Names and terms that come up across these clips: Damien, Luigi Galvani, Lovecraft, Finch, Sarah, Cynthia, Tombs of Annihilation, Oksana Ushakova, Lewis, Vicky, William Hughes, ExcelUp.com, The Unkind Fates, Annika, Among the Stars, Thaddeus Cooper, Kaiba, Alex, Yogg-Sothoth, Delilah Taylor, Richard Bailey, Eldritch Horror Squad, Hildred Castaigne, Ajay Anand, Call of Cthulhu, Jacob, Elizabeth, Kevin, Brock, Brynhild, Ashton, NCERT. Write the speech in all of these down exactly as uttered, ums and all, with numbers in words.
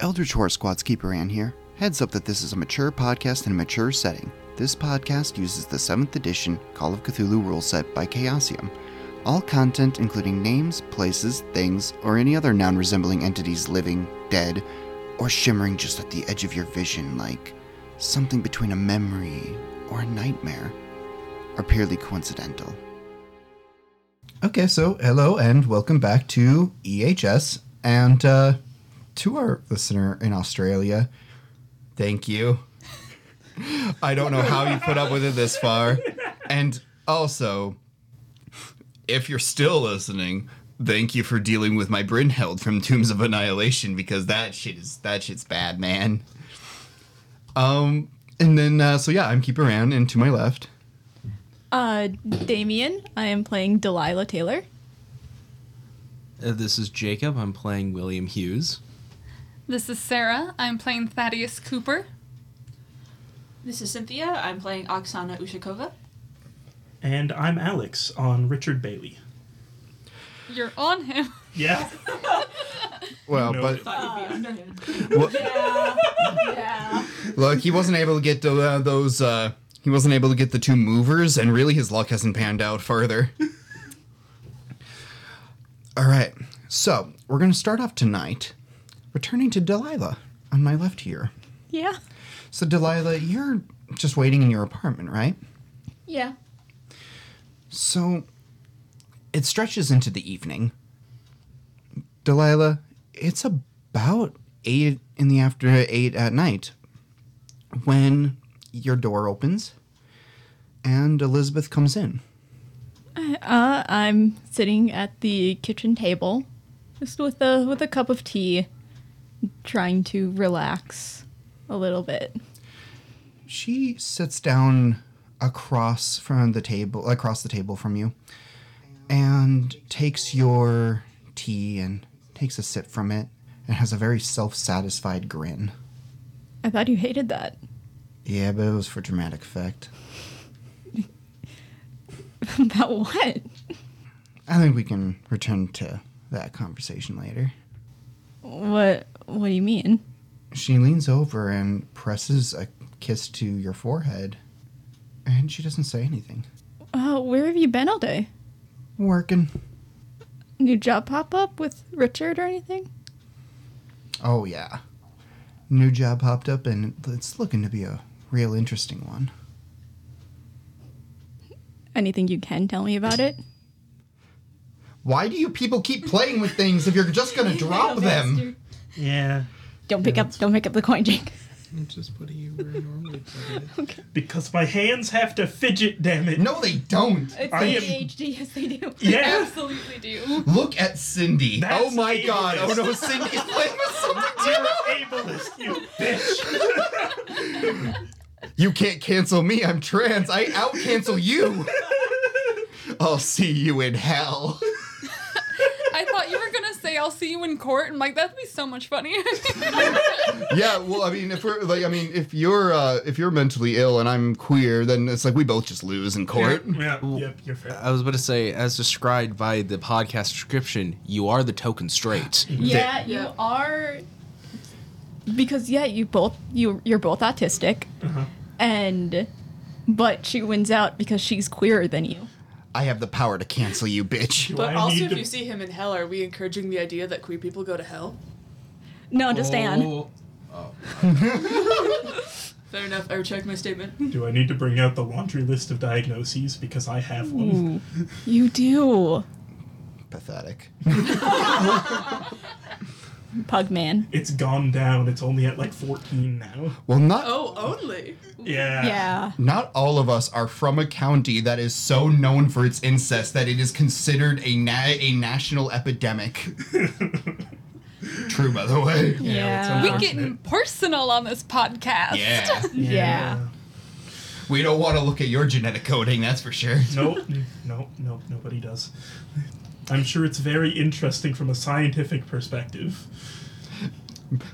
Eldritch Horror Squad's Keeper Ann here. Heads up that this is a mature podcast in a mature setting. This podcast uses the seventh edition Call of Cthulhu rule set by Chaosium. All content, including names, places, things, or any other noun resembling entities living, dead, or shimmering just at the edge of your vision like something between a memory or a nightmare, are purely coincidental. Okay, so hello and welcome back to E H S, and uh, to our listener in Australia, thank you. I don't know how you put up with it this far. And also, if you're still listening, thank you for dealing with my Brynhild from Tombs of Annihilation, because that shit is that shit's bad, man. Um, and then uh, so yeah, I'm Keeper Ann, and to my left, uh, Damien. I am playing Delilah Taylor. Uh, this is Jacob. I'm playing William Hughes. This is Sarah. I'm playing Thaddeus Cooper. This is Cynthia. I'm playing Oksana Ushakova. And I'm Alex on Richard Bailey. You're on him. Yeah. well, no. but... Thought you'd be under him. Well, yeah. yeah. Look, he wasn't able to get to, uh, those, uh, he wasn't able to get the two movers, and really his luck hasn't panned out further. All right. So, we're going to start off tonight returning to Delilah on my left here. Yeah. So, Delilah, you're just waiting in your apartment, right? Yeah. So, it stretches into the evening. Delilah, it's about eight in the afternoon, eight at night, when your door opens and Elizabeth comes in. Uh, I'm sitting at the kitchen table, just with a with a cup of tea, trying to relax a little bit. She sits down across from the table, across the table from you, and takes your tea and takes a sip from it, and has a very self-satisfied grin. I thought you hated that. Yeah, but it was for dramatic effect. About what? I think we can return to that conversation later. What What do you mean? She leans over and presses a kiss to your forehead, and she doesn't say anything. Uh, where have you been all day? Working. New job pop up with Richard or anything? Oh, yeah. New job popped up, and it's looking to be a real interesting one. Anything you can tell me about it? Why do you people keep playing with things if you're just going to drop them? Yeah. Don't pick yeah, up Don't pick up the coin, Jake. I'm just putting you where you normally put it. Okay. Because my hands have to fidget, damn it. No, they don't. It's A D H D, am... yes, they do. Yeah. They absolutely do. Look at Cindy. That's oh, my ableist. God. Oh, no, Cindy's playing with something. You're ableist, you bitch. You can't cancel me. I'm trans. I out-cancel you. I'll see you in hell. I thought you were going to say, I'll see you in court. I'm like, that'd be so much funnier. Yeah, well, I mean, if we're like, I mean, if you're uh, if you're mentally ill and I'm queer, then it's like we both just lose in court. Yeah, yeah, yep, you're fair. I was about to say, as described by the podcast description, you are the token straight. Yeah, the- you are... Because yeah, you both you you're both autistic, uh-huh. and but she wins out because she's queerer than you. I have the power to cancel you, bitch. But I also, if to... you see him in hell, are we encouraging the idea that queer people go to hell? No, just oh. Anne. Oh. Fair enough. I retract my statement. Do I need to bring out the laundry list of diagnoses because I have one? Ooh, you do. Pathetic. Pugman. It's gone down. It's only at like fourteen now. Well, not... Oh, only? Yeah. Yeah. Not all of us are from a county that is so known for its incest that it is considered a na- a national epidemic. True, by the way. Yeah. yeah. We're getting personal on this podcast. Yeah. yeah. yeah. We don't want to look at your genetic coding, that's for sure. Nope. Nope. Nope. Nobody does. I'm sure it's very interesting from a scientific perspective.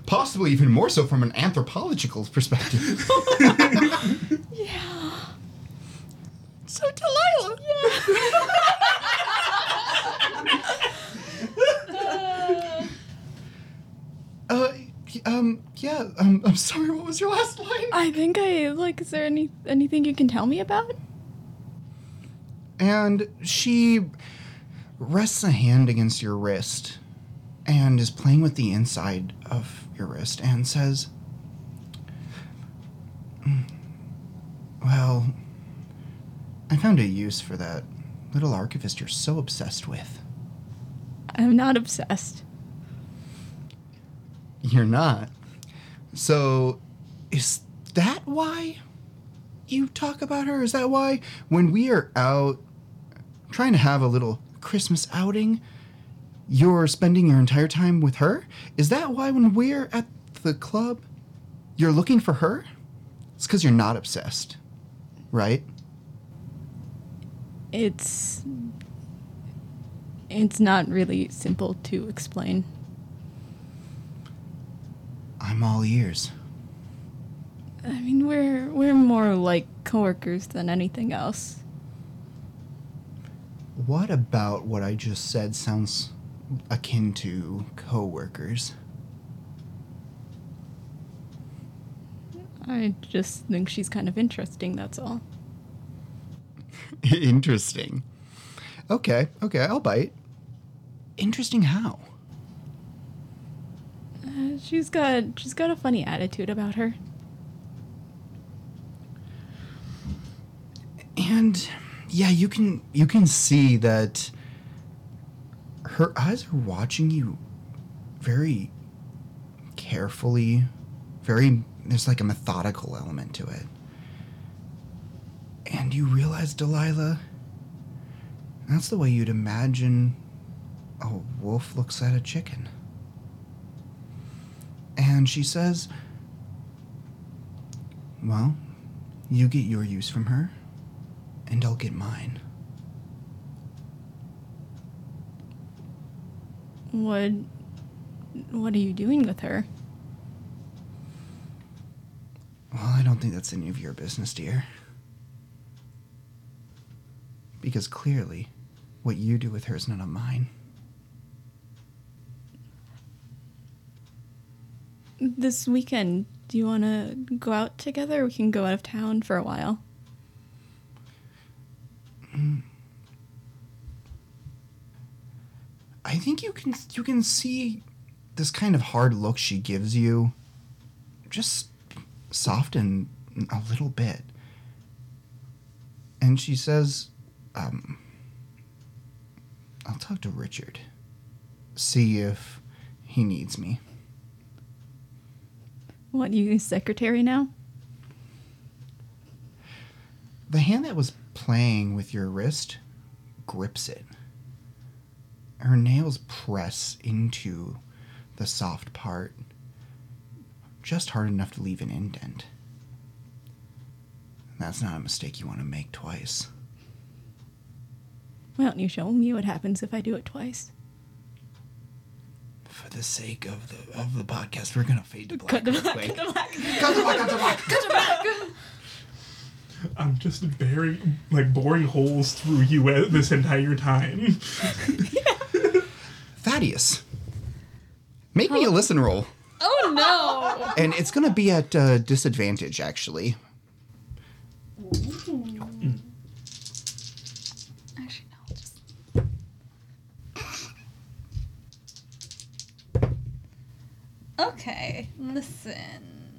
Possibly even more so from an anthropological perspective. Yeah. So Delilah. Yeah. uh, uh, Um, yeah, um, I'm sorry, what was your last line? I think I, like, is there any anything you can tell me about? And she rests a hand against your wrist and is playing with the inside of your wrist and says, well, I found a use for that little archivist you're so obsessed with. I'm not obsessed. You're not. So, is that why you talk about her? Is that why when we are out trying to have a little Christmas outing, you're spending your entire time with her? Is that why when we're at the club, you're looking for her? It's because you're not obsessed, right? It's... It's not really simple to explain. I'm all ears. I mean, we're we're more like coworkers than anything else. What about what I just said sounds akin to coworkers? I just think she's kind of interesting, that's all. Interesting. Okay, okay, I'll bite. Interesting how? Uh, she's got she's got a funny attitude about her. And yeah, you can you can see that her eyes are watching you very carefully, very there's like a methodical element to it. And you realize, Delilah, that's the way you'd imagine a wolf looks at a chicken. And she says, well, you get your use from her, and I'll get mine. What, what are you doing with her? Well, I don't think that's any of your business, dear. Because clearly, what you do with her is none of mine. This weekend, do you want to go out together? We can go out of town for a while. I think you can you can see this kind of hard look she gives you just soften a little bit. And she says, Um, I'll talk to Richard. See if he needs me. What, you his secretary now? The hand that was playing with your wrist grips it. Her nails press into the soft part just hard enough to leave an indent. That's not a mistake you want to make twice. Why don't you show me what happens if I do it twice? For the sake of the of the podcast, we're gonna fade to black. Cut to black. Cut to black. Cut to black. Cut to black. Cut to black. I'm just burying, like, boring holes through you this entire time. Yeah. Thaddeus, make oh. me a listen roll. Oh no! And it's gonna be at uh, disadvantage, actually. Okay, listen.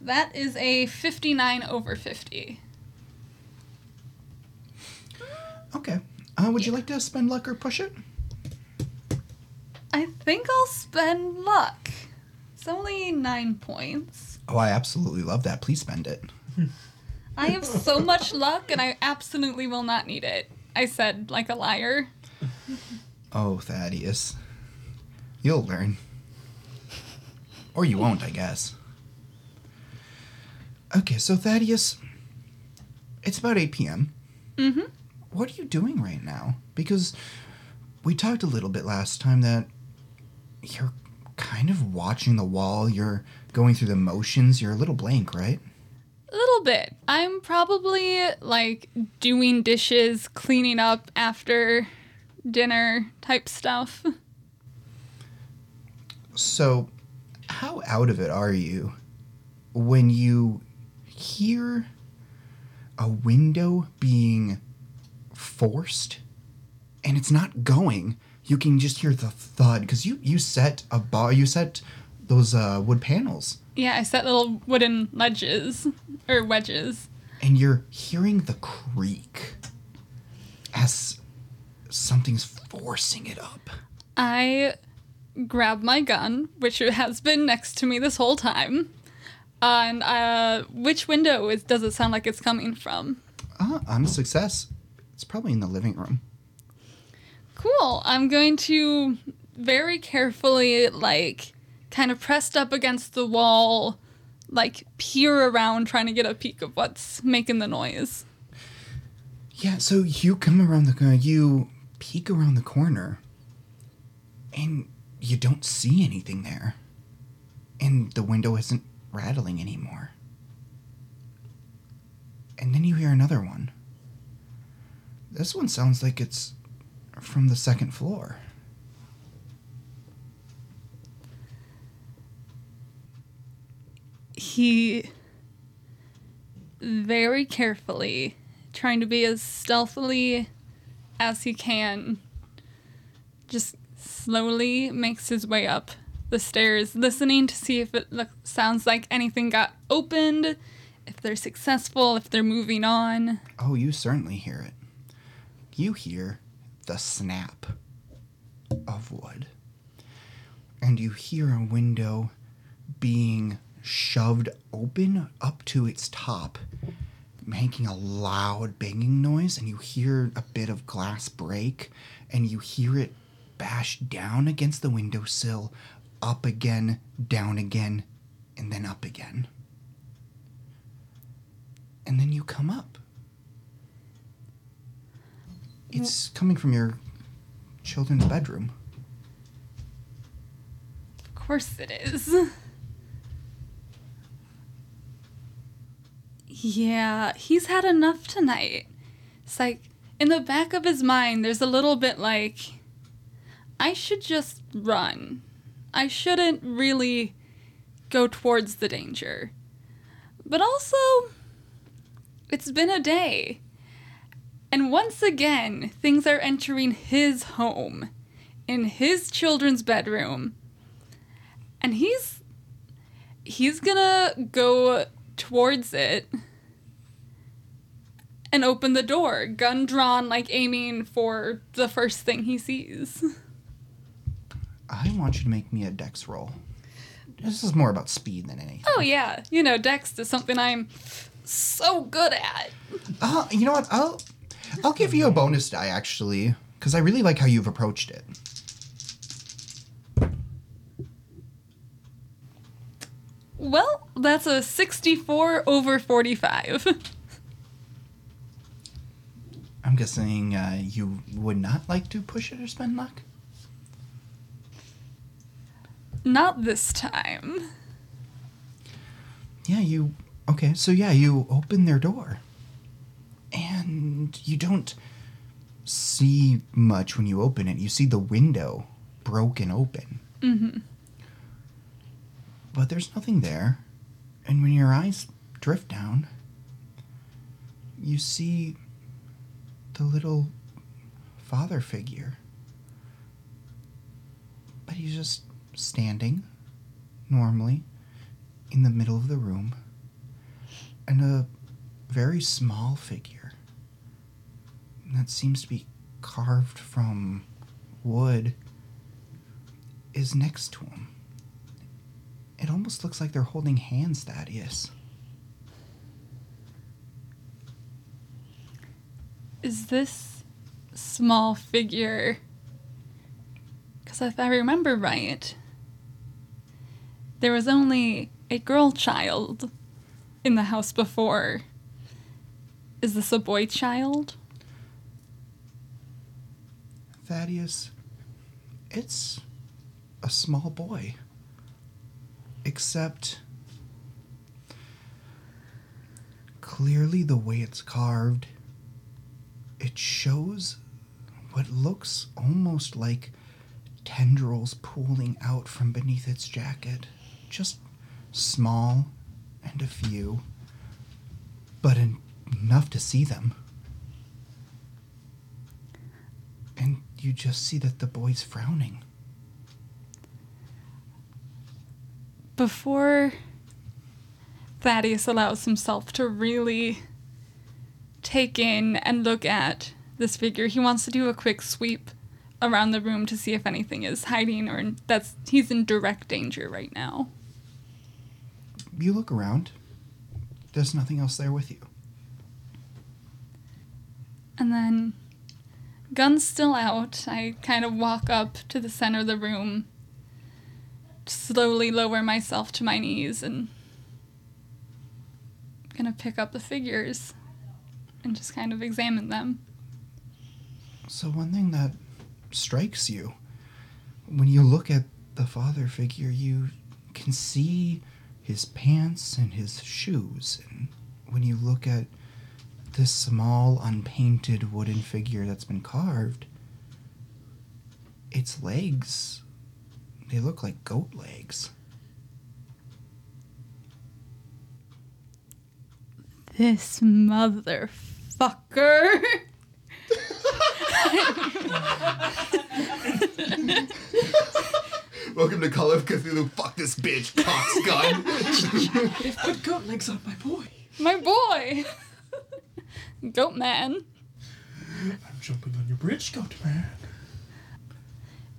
That is a fifty-nine over fifty. Okay. Uh, would yeah. you like to spend luck or push it? I think I'll spend luck. It's only nine points. Oh, I absolutely love that. Please spend it. I have so much luck, and I absolutely will not need it. I said like a liar. Oh, Thaddeus. You'll learn. Or you won't, I guess. Okay, so Thaddeus, it's about eight p.m. Mm-hmm. What are you doing right now? Because we talked a little bit last time that you're kind of watching the wall, you're going through the motions, you're a little blank, right? A little bit. I'm probably, like, doing dishes, cleaning up after dinner type stuff. So how out of it are you when you hear a window being forced and it's not going? You can just hear the thud because you, you set a bar, you set those uh, wood panels. Yeah, I set little wooden ledges or wedges. And you're hearing the creak as something's forcing it up. I grab my gun, which has been next to me this whole time. Uh, and uh, which window is, does it sound like it's coming from? Uh, on a success, it's probably in the living room. Cool. I'm going to very carefully, like, kind of pressed up against the wall, like, peer around trying to get a peek of what's making the noise. Yeah, so you come around the corner, you peek around the corner, and you don't see anything there. And the window isn't rattling anymore. And then you hear another one. This one sounds like it's from the second floor. He very carefully, trying to be as stealthily as he can, just slowly makes his way up the stairs, listening to see if it look, sounds like anything got opened, if they're successful, if they're moving on. Oh, you certainly hear it. You hear the snap of wood. And you hear a window being shoved open up to its top, making a loud banging noise, and you hear a bit of glass break, and you hear it bash down against the windowsill, up again, down again, and then up again. And then you come up. It's coming from your children's bedroom. Of course it is. Yeah, he's had enough tonight. It's like, in the back of his mind, there's a little bit like, I should just run. I shouldn't really go towards the danger. But also, it's been a day. And once again, things are entering his home, in his children's bedroom. And he's, he's gonna go towards it and open the door, gun drawn, like aiming for the first thing he sees. I want you to make me a dex roll. This is more about speed than anything. Oh, yeah. You know, dex is something I'm so good at. Uh, you know what? I'll I'll give you a bonus die, actually, because I really like how you've approached it. Well, that's a sixty-four over forty-five. I'm guessing uh, you would not like to push it or spend luck? Not this time. Yeah, you... Okay, so yeah, you open their door. And you don't see much when you open it. You see the window broken open. Mm-hmm. But there's nothing there. And when your eyes drift down, you see the little father figure. But he's just standing, normally, in the middle of the room. And a very small figure that seems to be carved from wood is next to him. It almost looks like they're holding hands, Thaddeus. Is this small figure... Because if I remember right, there was only a girl child in the house before. Is this a boy child? Thaddeus, it's a small boy. Except, clearly the way it's carved, it shows what looks almost like tendrils pooling out from beneath its jacket. Just small and a few, but en- enough to see them. And you just see that the boy's frowning. Before Thaddeus allows himself to really take in and look at this figure, he wants to do a quick sweep around the room to see if anything is hiding or that's he's in direct danger right now. You look around. There's nothing else there with you. And then, gun's still out, I kind of walk up to the center of the room, slowly lower myself to my knees, and I'm gonna pick up the figures and just kind of examine them. So one thing that strikes you, when you look at the father figure, you can see his pants and his shoes, and when you look at this small, unpainted wooden figure that's been carved, its legs, they look like goat legs. This motherfucker. Welcome to Call of Cthulhu, fuck this bitch, cocksgun. They've put goat legs on my boy. My boy. Goat man. I'm jumping on your bridge, goat man.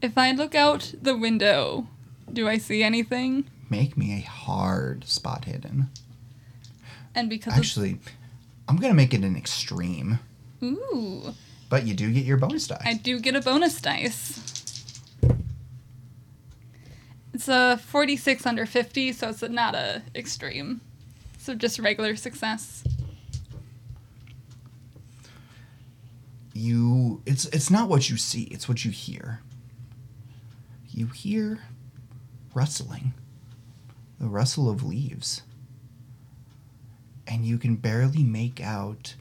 If I look out the window, do I see anything? Make me a hard spot hidden. And because Actually, of... I'm going to make it an extreme. Ooh. But you do get your bonus dice. I do get a bonus dice. It's a forty-six under fifty, so it's not a extreme. So just regular success. You, it's it's not what you see, it's what you hear. You hear rustling, the rustle of leaves, and you can barely make out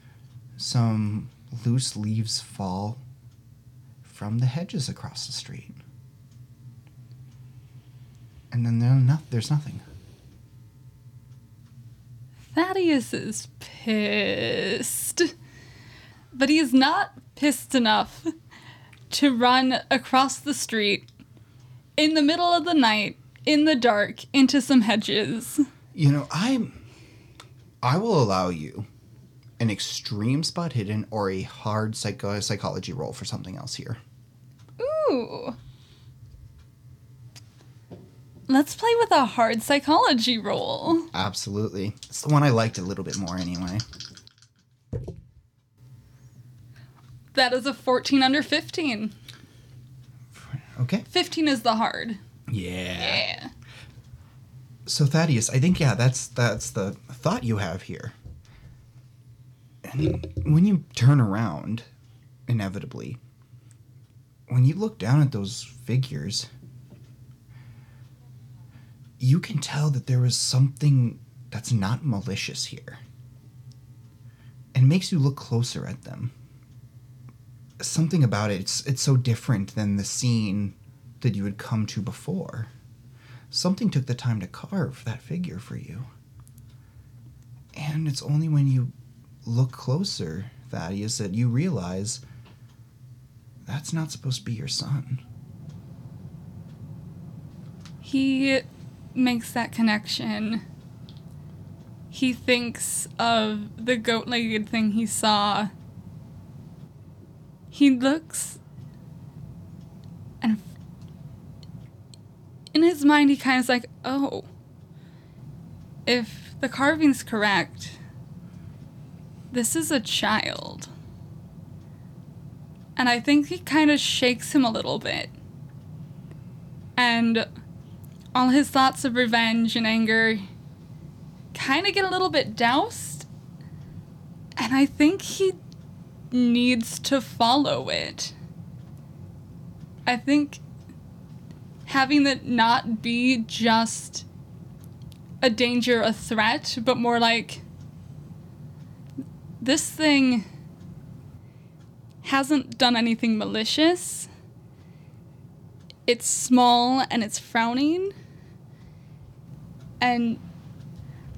some loose leaves fall from the hedges across the street. And then there's no, there's nothing. Thaddeus is pissed. But he's not pissed enough to run across the street in the middle of the night, in the dark, into some hedges. You know, I I will allow you an extreme spot hidden or a hard psycho- psychology roll for something else here. Ooh. Let's play with a hard psychology roll. Absolutely. It's the one I liked a little bit more anyway. That is a fourteen under fifteen. Okay. fifteen is the hard. Yeah. Yeah. So Thaddeus, I think, yeah, that's that's the thought you have here. And when you turn around, inevitably, when you look down at those figures, you can tell that there is something that's not malicious here. And it makes you look closer at them. Something about it, it's it's so different than the scene that you had come to before. Something took the time to carve that figure for you. And it's only when you look closer, Thaddeus, that you realize that's not supposed to be your son. He makes that connection. He thinks of the goat-legged thing he saw. He looks, and in his mind, he kind of is like, oh, if the carving's correct, this is a child. And I think he kind of shakes him a little bit. And all his thoughts of revenge and anger kind of get a little bit doused. And I think he needs to follow it. I think having it not be just a danger, a threat, but more like this thing hasn't done anything malicious. It's small and it's frowning. And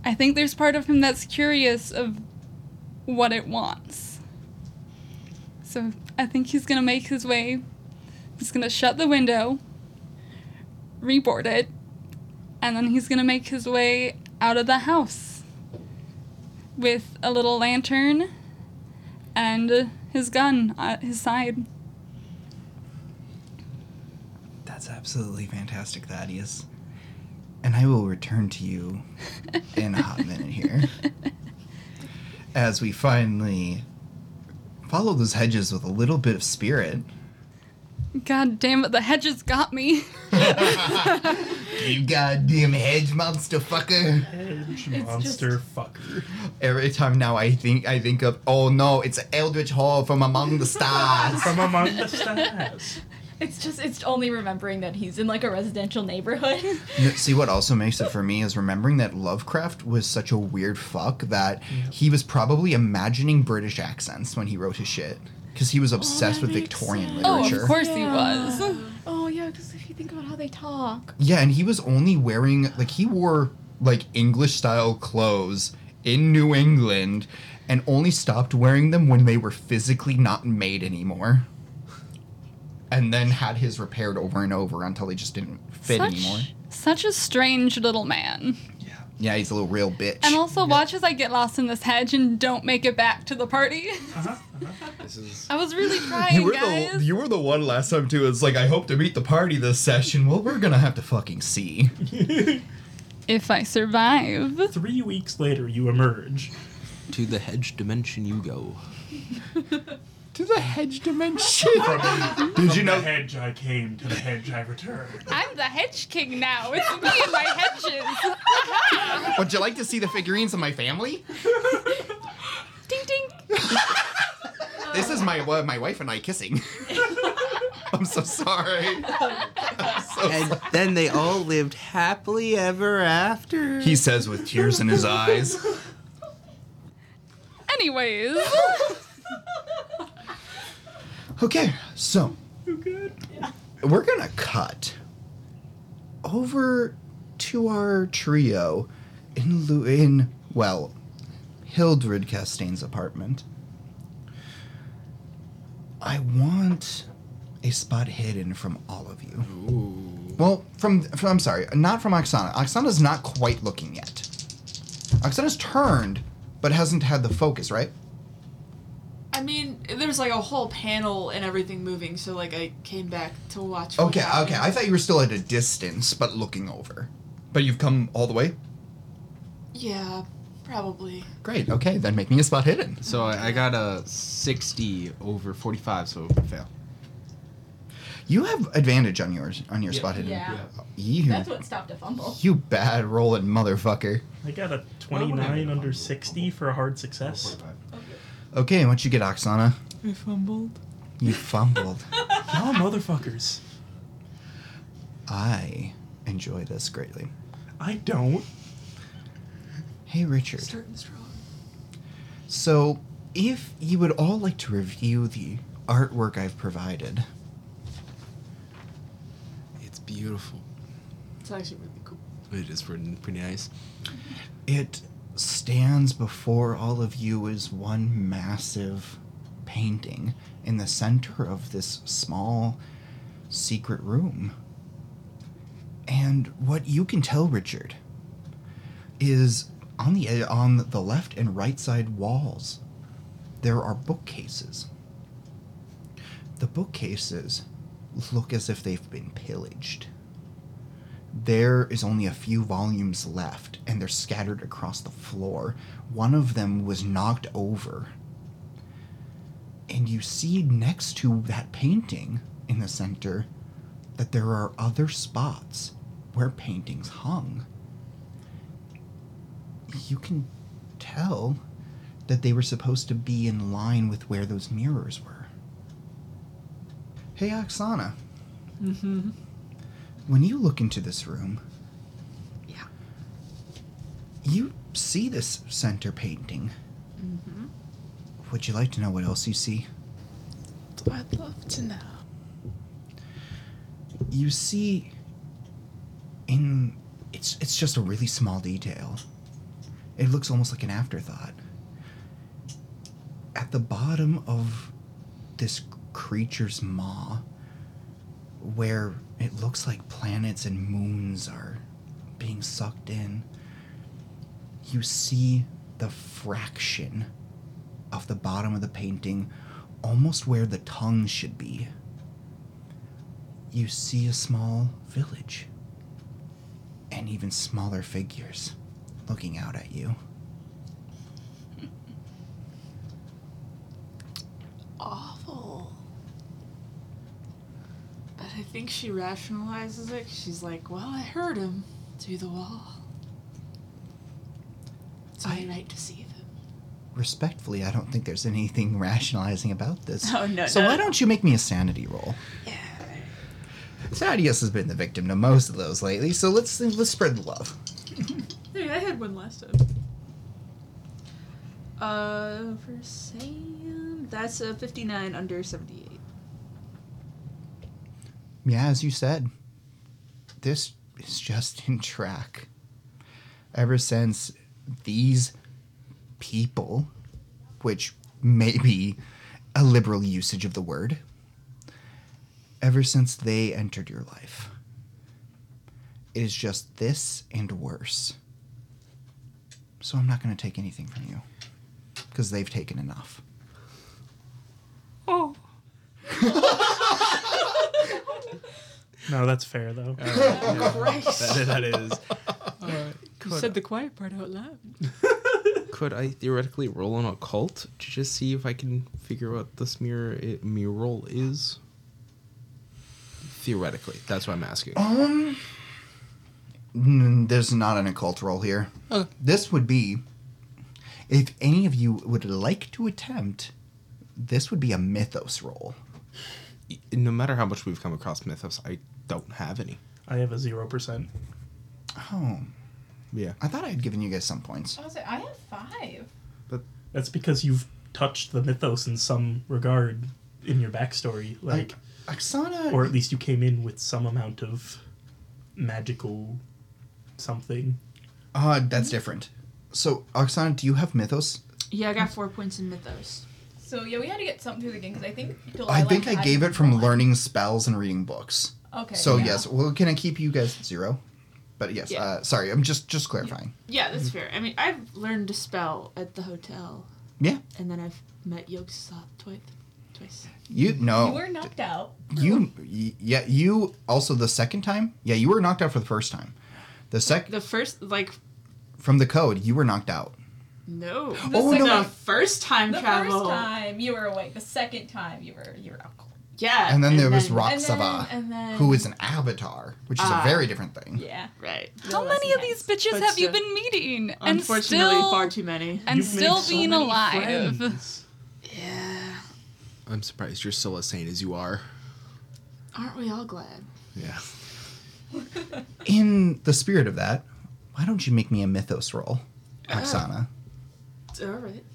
I think there's part of him that's curious of what it wants. So I think he's going to make his way. He's going to shut the window, reboard it, and then he's going to make his way out of the house with a little lantern and his gun at his side. That's absolutely fantastic, Thaddeus. And I will return to you in a hot minute here. As we finally follow those hedges with a little bit of spirit. God damn it, the hedges got me. You goddamn hedge monster fucker. Hedge it's monster just... fucker. Every time now I think I think of, oh no, it's Eldritch Horror from Among the Stars. From Among the Stars. It's just, it's only remembering that he's in, like, a residential neighborhood. See, what also makes it for me is remembering that Lovecraft was such a weird fuck that yeah. he was probably imagining British accents when he wrote his shit. Because he was obsessed oh, with Victorian sense. literature. Oh, of course yeah. he was. Oh, yeah, because if you think about how they talk. Yeah, and he was only wearing, like, he wore, like, English-style clothes in New England and only stopped wearing them when they were physically not made anymore. And then had his repaired over and over until he just didn't fit such, anymore. Such a strange little man. Yeah, yeah, he's a little real bitch. And also yeah. watch as I get lost in this hedge and don't make it back to the party. Uh-huh, uh-huh. This is... I was really trying, you were guys. The, you were the one last time, too. It's like, I hope to meet the party this session. Well, we're going to have to fucking see. If I survive. Three weeks later, you emerge. To the hedge dimension you go. To the hedge dimension. From, Did from you know? the hedge I came, to the hedge I returned. I'm the hedge king now. It's me and my hedges. Would you like to see the figurines of my family? Ding, ding. This is my uh, my wife and I kissing. I'm so sorry. I'm so and sorry. Then they all lived happily ever after. He says with tears in his eyes. Anyways. Okay, so good. Yeah. We're gonna cut over to our trio in Lu- in well, Hildred Castaigne's apartment. I want a spot hidden from all of you. Ooh. Well, from, from I'm sorry, not from Oksana. Oksana's not quite looking yet. Oksana's turned, but hasn't had the focus, right? I mean, there's like a whole panel and everything moving, so like I came back to watch. Okay, okay. I thought you were still at a distance, but looking over. But you've come all the way? Yeah, probably. Great, okay. Then make me a spot hidden. So I, I got a sixty over forty-five, so fail. You have advantage on yours, on your yeah. spot hidden. Yeah. yeah. You, That's what stopped a fumble. You bad rolling motherfucker. I got a twenty-nine under sixty for a hard success. Okay, and what'd you get, Oksana? I fumbled. You fumbled. Y'all motherfuckers. I enjoy this greatly. I don't. Hey, Richard. Starting strong. So, if you would all like to review the artwork I've provided. It's beautiful. It's actually really cool. It is pretty, pretty nice. It... stands before all of you is one massive painting in the center of this small secret room. And what you can tell, Richard, is on the on the left and right side walls, there are bookcases. The bookcases look as if they've been pillaged. There is only a few volumes left, and they're scattered across the floor. One of them was knocked over. And you see next to that painting in the center that there are other spots where paintings hung. You can tell that they were supposed to be in line with where those mirrors were. Hey, Oksana. Mm-hmm. When you look into this room, yeah, you see this center painting. Mm-hmm. Would you like to know what else you see? I'd love to know. you see in it's it's just a really small detail. It looks almost like an afterthought. At the bottom of this creature's maw, where it looks like planets and moons are being sucked in, you see the fraction of the bottom of the painting, almost where the tongue should be. You see a small village and even smaller figures looking out at you. Awful. But I think she rationalizes it. She's like, well, I heard him through the wall. It's my right to see them. Respectfully, I don't think there's anything rationalizing about this. Oh, no, So no, why no. don't you make me a sanity roll? Yeah. Thaddeus has been the victim to most of those lately, so let's let's spread the love. Hey, I had one last time. Uh, for Sam, that's a fifty-nine under seventy-eight. Yeah, as you said, this is just in track. Ever since these people, which may be a liberal usage of the word, ever since they entered your life, it is just this and worse. So I'm not going to take anything from you, because they've taken enough. Oh. No, that's fair, though. Uh, yeah. that, that is. Uh, you said the quiet part out loud. Could I theoretically roll on occult to just see if I can figure out what this mirror, it, mural is? Theoretically, that's what I'm asking. Um, n- there's not an occult role here. Okay. This would be, if any of you would like to attempt, this would be a mythos role. No matter how much we've come across mythos, I don't have any. I have a zero percent. Oh, yeah. I thought I had given you guys some points. I was like, I have five. But that's because you've touched the mythos in some regard in your backstory, like. like Oksana, or at least you came in with some amount of magical something. Uh, that's different. So, Oksana, do you have mythos? Yeah, I got four points in mythos. So, yeah, we had to get something through the game, because I think... I think I gave it from learning spells and reading books. Okay. So, yeah. yes, well, can I keep you guys at zero? But, yes, yeah. uh, sorry, I'm just, just clarifying. Yeah, yeah that's mm-hmm. fair. I mean, I've learned to spell at the hotel. Yeah. And then I've met Yogg-Sothoth twice. Twice. You no. You were knocked out. You yeah. You also the second time. Yeah, you were knocked out for the first time. The sec. The first like. From the code, you were knocked out. No. The oh second, no! The first time the travel. The first time you were awake. The second time you were you were out. Yeah. And then and there then, was Roxava, and then, and then, who is an avatar, which is uh, a very different thing. Yeah. Right. How no, many of nice. These bitches but have so, you been meeting? Unfortunately, and still, far too many. And You've still so being alive. Friends. Yeah. I'm surprised you're still as sane as you are. Aren't we all glad? Yeah. In the spirit of that, why don't you make me a mythos roll, Oksana? Uh, all right.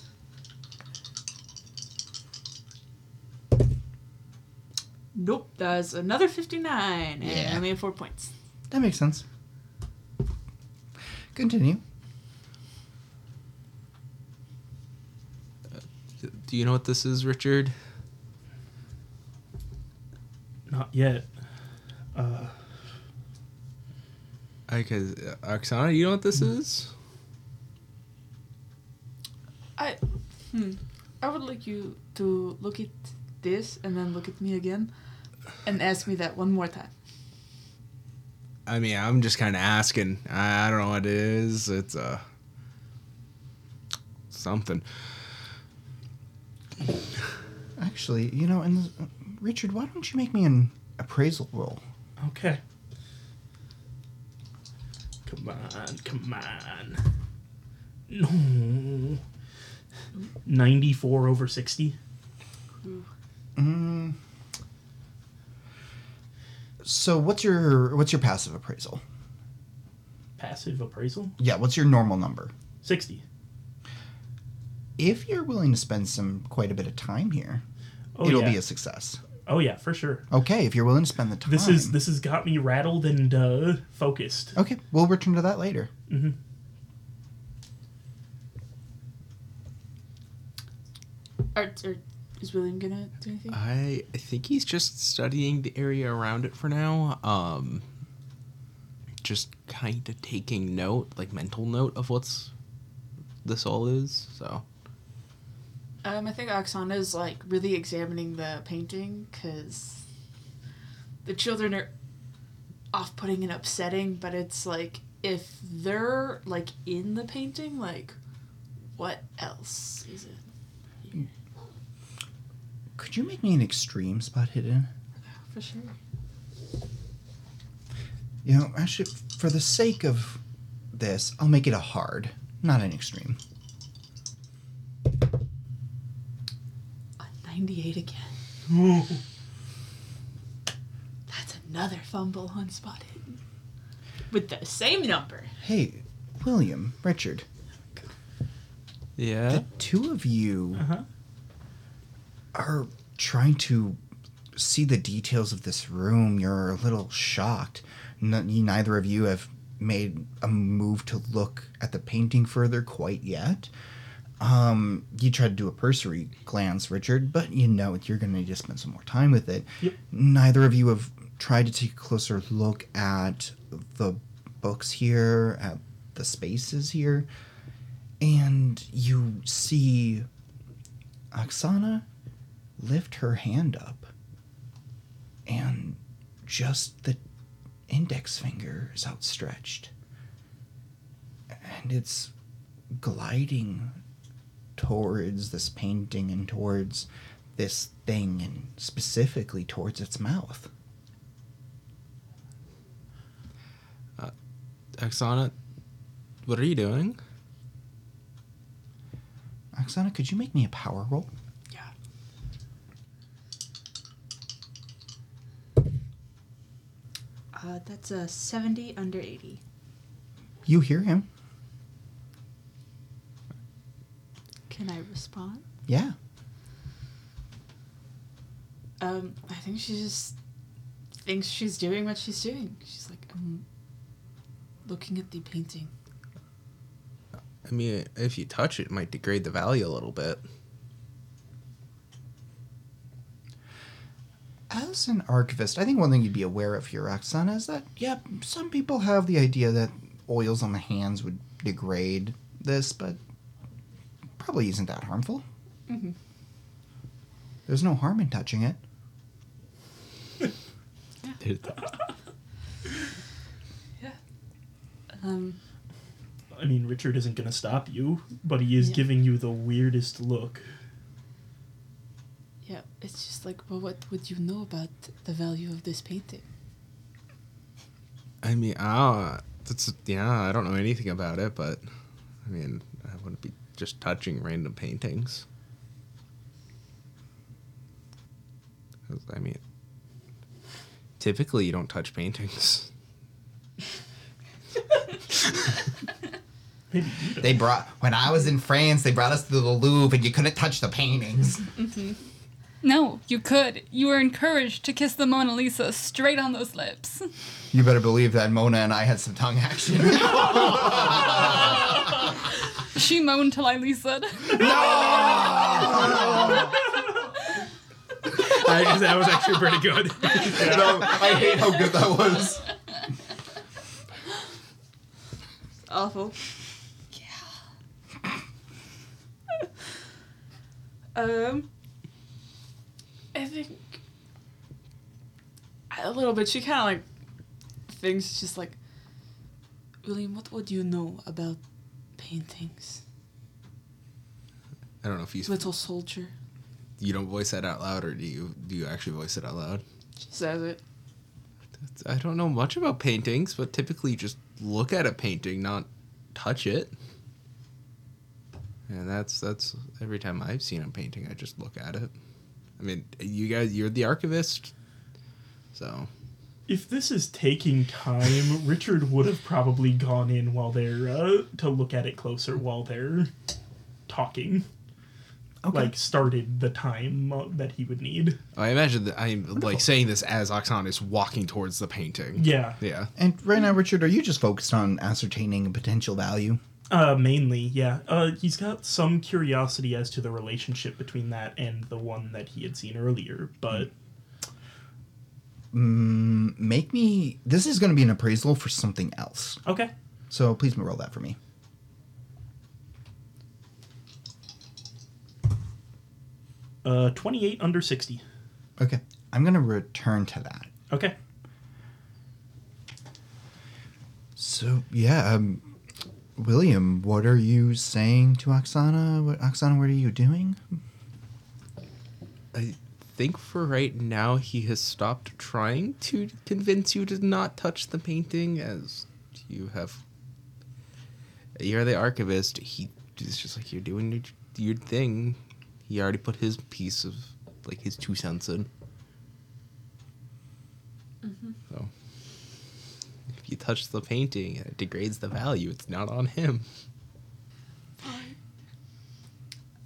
Nope, that's another fifty-nine, yeah. And I only have four points. That makes sense. Continue. Uh, do you know what this is, Richard? Not yet. Uh, I guess, Oksana, you know what this mm. is? I, hmm, I would like you to look at this and then look at me again and ask me that one more time. I mean, I'm just kind of asking. I, I don't know what it is. It's uh, something. Actually, you know, and. Richard, why don't you make me an appraisal roll? Okay. Come on, come on. No. ninety-four over sixty. Mm. So what's your what's your passive appraisal? Passive appraisal? Yeah, what's your normal number? sixty. If you're willing to spend some quite a bit of time here, oh, it'll yeah. be a success. Oh yeah, for sure. Okay, if you're willing to spend the time. This is this has got me rattled and uh, focused. Okay, we'll return to that later. Mm-hmm. Are, are, is William gonna do anything? I I think he's just studying the area around it for now. Um, just kind of taking note, like mental note of what's this all is. So. Um, I think Oksana is like really examining the painting because the children are off-putting and upsetting, but it's like if they're like in the painting, like what else is it? Here? Could you make me an extreme spot hidden? For sure. You know, actually, for the sake of this, I'll make it a hard, not an extreme. ninety-eight again. Whoa. That's another fumble unspotted. With the same number. Hey, William, Richard. Yeah? The two of you uh-huh. are trying to see the details of this room. You're a little shocked. N- neither of you have made a move to look at the painting further quite yet. Um, you tried to do a cursory glance, Richard, but you know you're going to need to spend some more time with it. Yep. Neither of you have tried to take a closer look at the books here, at the spaces here, and you see Oksana lift her hand up, and just the index finger is outstretched, and it's gliding towards this painting and towards this thing and specifically towards its mouth. Uh, Oksana, what are you doing? Oksana, could you make me a power roll? Yeah. Uh, that's a seventy under eighty. You hear him. Can I respond? Yeah. Um, I think she just thinks she's doing what she's doing. She's like, I'm looking at the painting. I mean, if you touch it, it might degrade the value a little bit. As an archivist, I think one thing you'd be aware of here, Oksana, is that, yeah, some people have the idea that oils on the hands would degrade this, but probably isn't that harmful. Mm-hmm. There's no harm in touching it. Yeah. Yeah. Um. I mean, Richard isn't going to stop you, but he is yeah. giving you the weirdest look. Yeah, it's just like, well, what would you know about the value of this painting? I mean, ah, that's yeah, I don't know anything about it, but I mean, I wouldn't be just touching random paintings. I mean, typically you don't touch paintings. They brought, when I was in France, they brought us to the Louvre and you couldn't touch the paintings. Mm-hmm. No, you could. You were encouraged to kiss the Mona Lisa straight on those lips. You better believe that Mona and I had some tongue action. She moaned till I Lisa. No! I, that was actually pretty good. Yeah. No, I hate how good that was. It's awful. Yeah. um, I think a little bit. She kind of like thinks just like, William, what would you know about paintings? I don't know if you... Little soldier. You don't voice that out loud, or do you do you actually voice it out loud? She says it. I don't know much about paintings, but typically you just look at a painting, not touch it. And that's that's every time I've seen a painting, I just look at it. I mean, you guys, you're the archivist, so... If this is taking time, Richard would have probably gone in while they're, uh, to look at it closer while they're talking. Okay. Like, started the time that he would need. I imagine that I'm, Wonderful. like, saying this as Oksana is walking towards the painting. Yeah. Yeah. And right now, Richard, are you just focused on ascertaining potential value? Uh, mainly, yeah. Uh, he's got some curiosity as to the relationship between that and the one that he had seen earlier, but... Mm, make me... This is going to be an appraisal for something else. Okay. So please roll that for me. Uh, twenty-eight under sixty. Okay. I'm going to return to that. Okay. So, yeah, um, William, what are you saying to Oksana? What, Oksana, what are you doing? I think for right now he has stopped trying to convince you to not touch the painting, as you have... You're the archivist. He is just like, you're doing your, your thing. He already put his piece of, like, his two cents in. Mm-hmm. So, if you touch the painting and it degrades the value, it's not on him.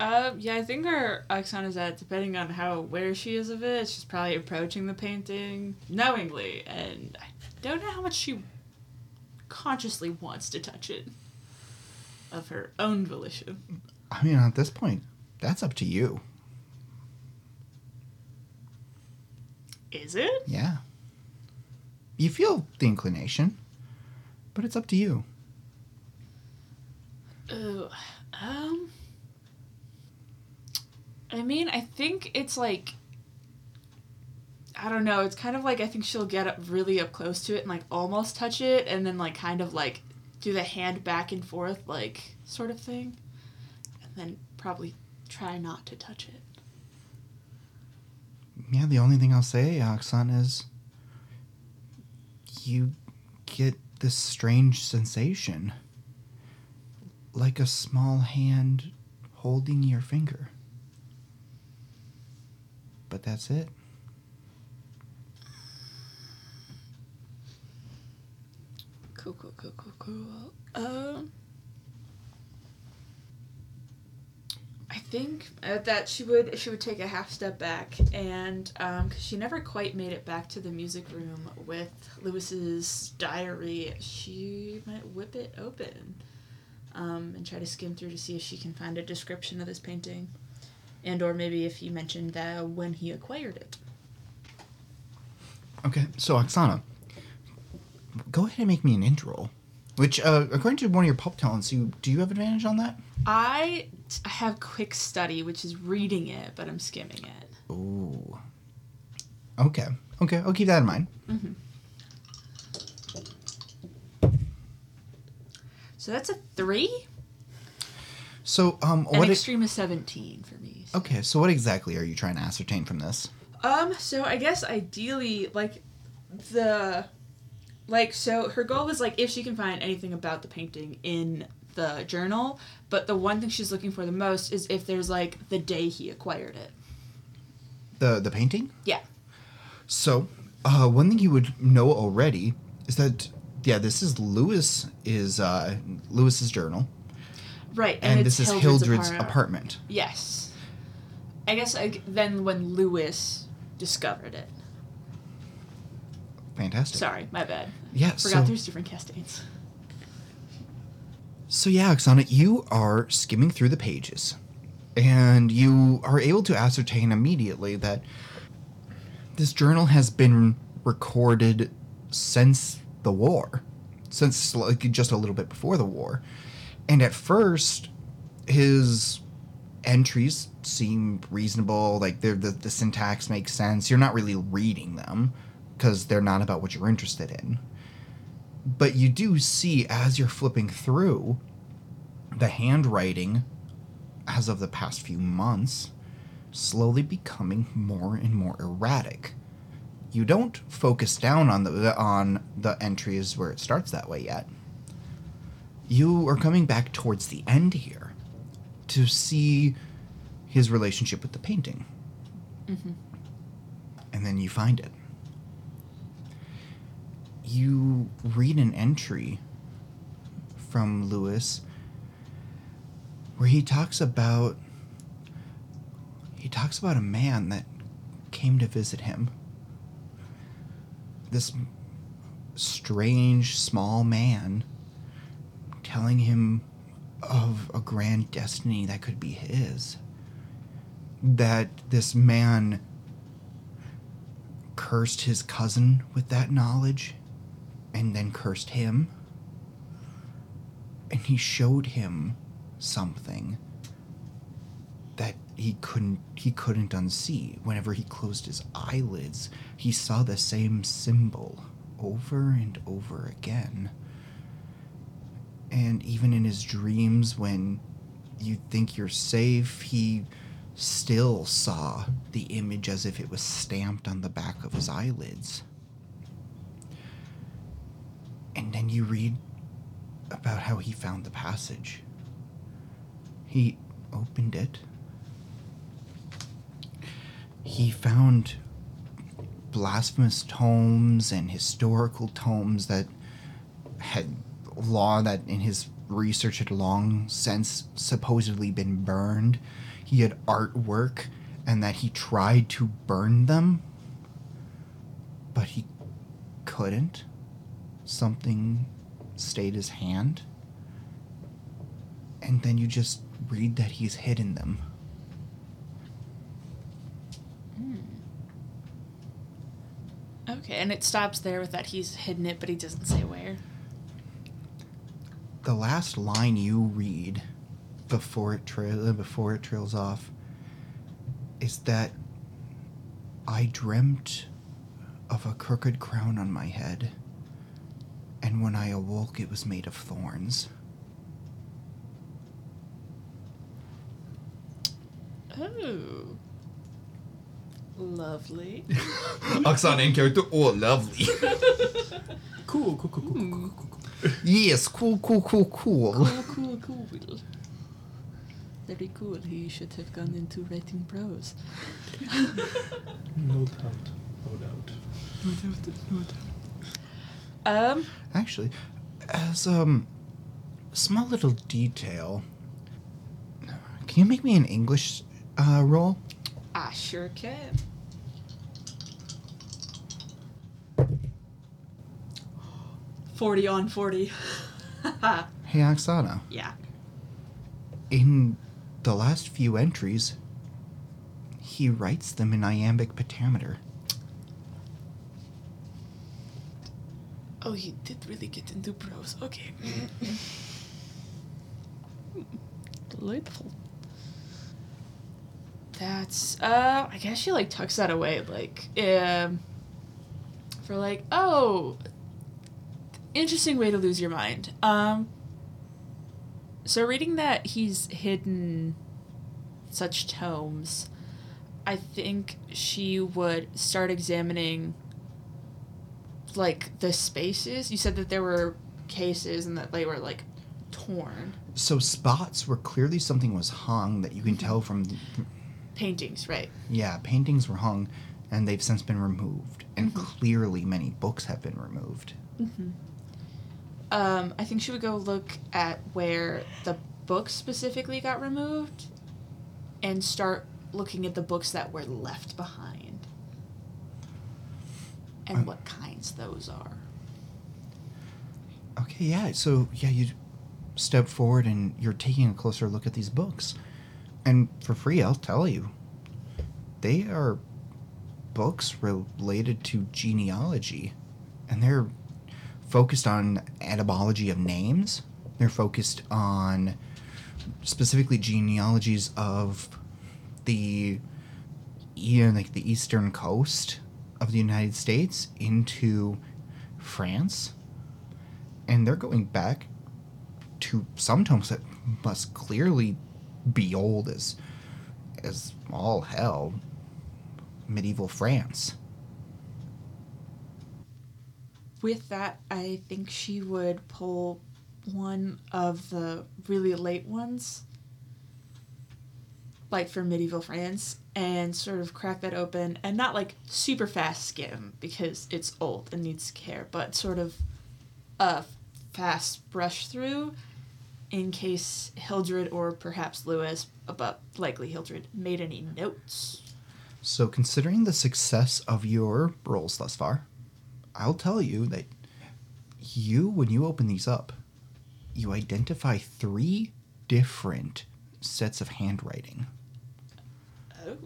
Uh, yeah, I think where Oksana's at, depending on how aware she is of it, she's probably approaching the painting knowingly, and I don't know how much she consciously wants to touch it of her own volition. I mean, at this point... That's up to you. Is it? Yeah. You feel the inclination, but it's up to you. Oh, um... I mean, I think it's like... I don't know, it's kind of like I think she'll get up really up close to it and, like, almost touch it, and then, like, kind of, like, do the hand back and forth, like, sort of thing. And then probably... try not to touch it. Yeah, the only thing I'll say, Oksana, is you get this strange sensation. Like a small hand holding your finger. But that's it. Cool, cool, cool, cool, cool. Um... I think that she would she would take a half step back, and um, 'cause she never quite made it back to the music room with Lewis's diary, she might whip it open um, and try to skim through to see if she can find a description of this painting, and or maybe if he mentioned that when he acquired it. Okay, so Oksana, go ahead and make me an int roll. Which, uh, according to one of your pop talents, you do you have advantage on that? I have quick study, which is reading it, but I'm skimming it. Ooh. Okay. Okay, I'll keep that in mind. Mm-hmm. So that's a three? So, um... An what extreme e- is seventeen for me. So. Okay, so what exactly are you trying to ascertain from this? Um, so I guess ideally, like, the... Like, so her goal was, like, if she can find anything about the painting in the journal, but the one thing she's looking for the most is if there's, like, the day he acquired it. The the painting? Yeah. So, uh, one thing you would know already is that, yeah, this is Lewis is, uh, Lewis's journal. Right. And, and this is Hildred's apartment. apartment. Yes. I guess like, then when Lewis discovered it. Fantastic. Sorry, my bad. Yeah, Forgot so, there's different Castaignes. So yeah, Oksana, you are skimming through the pages, and you are able to ascertain immediately that this journal has been recorded since the war, since like just a little bit before the war. And at first, his entries seem reasonable, like they're, the, the syntax makes sense. You're not really reading them, because they're not about what you're interested in. But you do see, as you're flipping through, the handwriting, as of the past few months, slowly becoming more and more erratic. You don't focus down on the on the entries where it starts that way yet. You are coming back towards the end here to see his relationship with the painting. Mm-hmm. And then you find it. You read an entry from Lewis where he talks about he talks about a man that came to visit him. This strange, small man telling him of a grand destiny that could be his. That this man cursed his cousin with that knowledge and then cursed him. And he showed him something that he couldn't he couldn't unsee. Whenever he closed his eyelids, he saw the same symbol over and over again. And even in his dreams, when you think you're safe, he still saw the image as if it was stamped on the back of his eyelids. And then you read about how he found the passage. He opened it. He found blasphemous tomes and historical tomes that had law that in his research had long since supposedly been burned. He had artwork, and that he tried to burn them, but he couldn't. Something stayed his hand. And then you just read that he's hidden them. Mm. Okay, and it stops there with that he's hidden it, but he doesn't say where. The last line you read before it tra- before it trails off is that I dreamt of a crooked crown on my head, and when I awoke it was made of thorns. Oh. Lovely. Oksana in character. Oh, lovely. Cool, cool, cool, cool, cool, cool, cool, cool. Yes, cool, cool, cool, cool. Cool, cool, cool. Very cool. He should have gone into writing prose. No doubt. No doubt. No doubt. No doubt. Um. Actually, as um, small little detail. Can you make me an English uh, roll? I sure can. Forty on forty. Hey, Oksana. Yeah. In the last few entries, he writes them in iambic pentameter. Oh, he did really get into prose. Okay. Delightful. That's, uh, I guess she, like, tucks that away, like, um, for, like, oh, interesting way to lose your mind. Um, so reading that he's hidden such tomes, I think she would start examining, like, the spaces. You said that there were cases and that they were, like, torn. So spots where clearly something was hung that you can tell from... The- paintings, right. Yeah, paintings were hung, and they've since been removed. And mm-hmm. Clearly many books have been removed. Mm-hmm. Um, I think she would go look at where the books specifically got removed and start looking at the books that were left behind and um, what kinds those are. Okay, yeah. So, yeah, you step forward and you're taking a closer look at these books. And for free, I'll tell you, they are books related to genealogy. And they're focused on etymology of names. They're focused on specifically genealogies of the, you know, like the eastern coast of the United States into France. And they're going back to some tomes that must clearly be old as as all hell, medieval France. With that, I think she would pull one of the really late ones, like for medieval France, and sort of crack that open, and not like super fast skim because it's old and needs care, but sort of a fast brush through in case Hildred or perhaps Lewis, but likely Hildred, made any notes. So considering the success of your rolls thus far, I'll tell you that you, when you open these up, you identify three different sets of handwriting. Oh.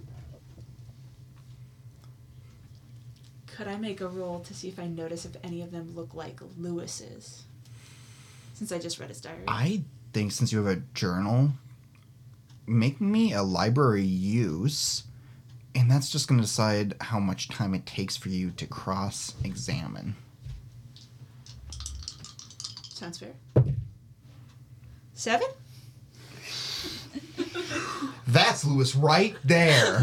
Could I make a roll to see if I notice if any of them look like Lewis's? Since I just read his diary. I think since you have a journal, make me a library use, and that's just going to decide how much time it takes for you to cross-examine. Sounds fair. Seven? That's Lewis right there.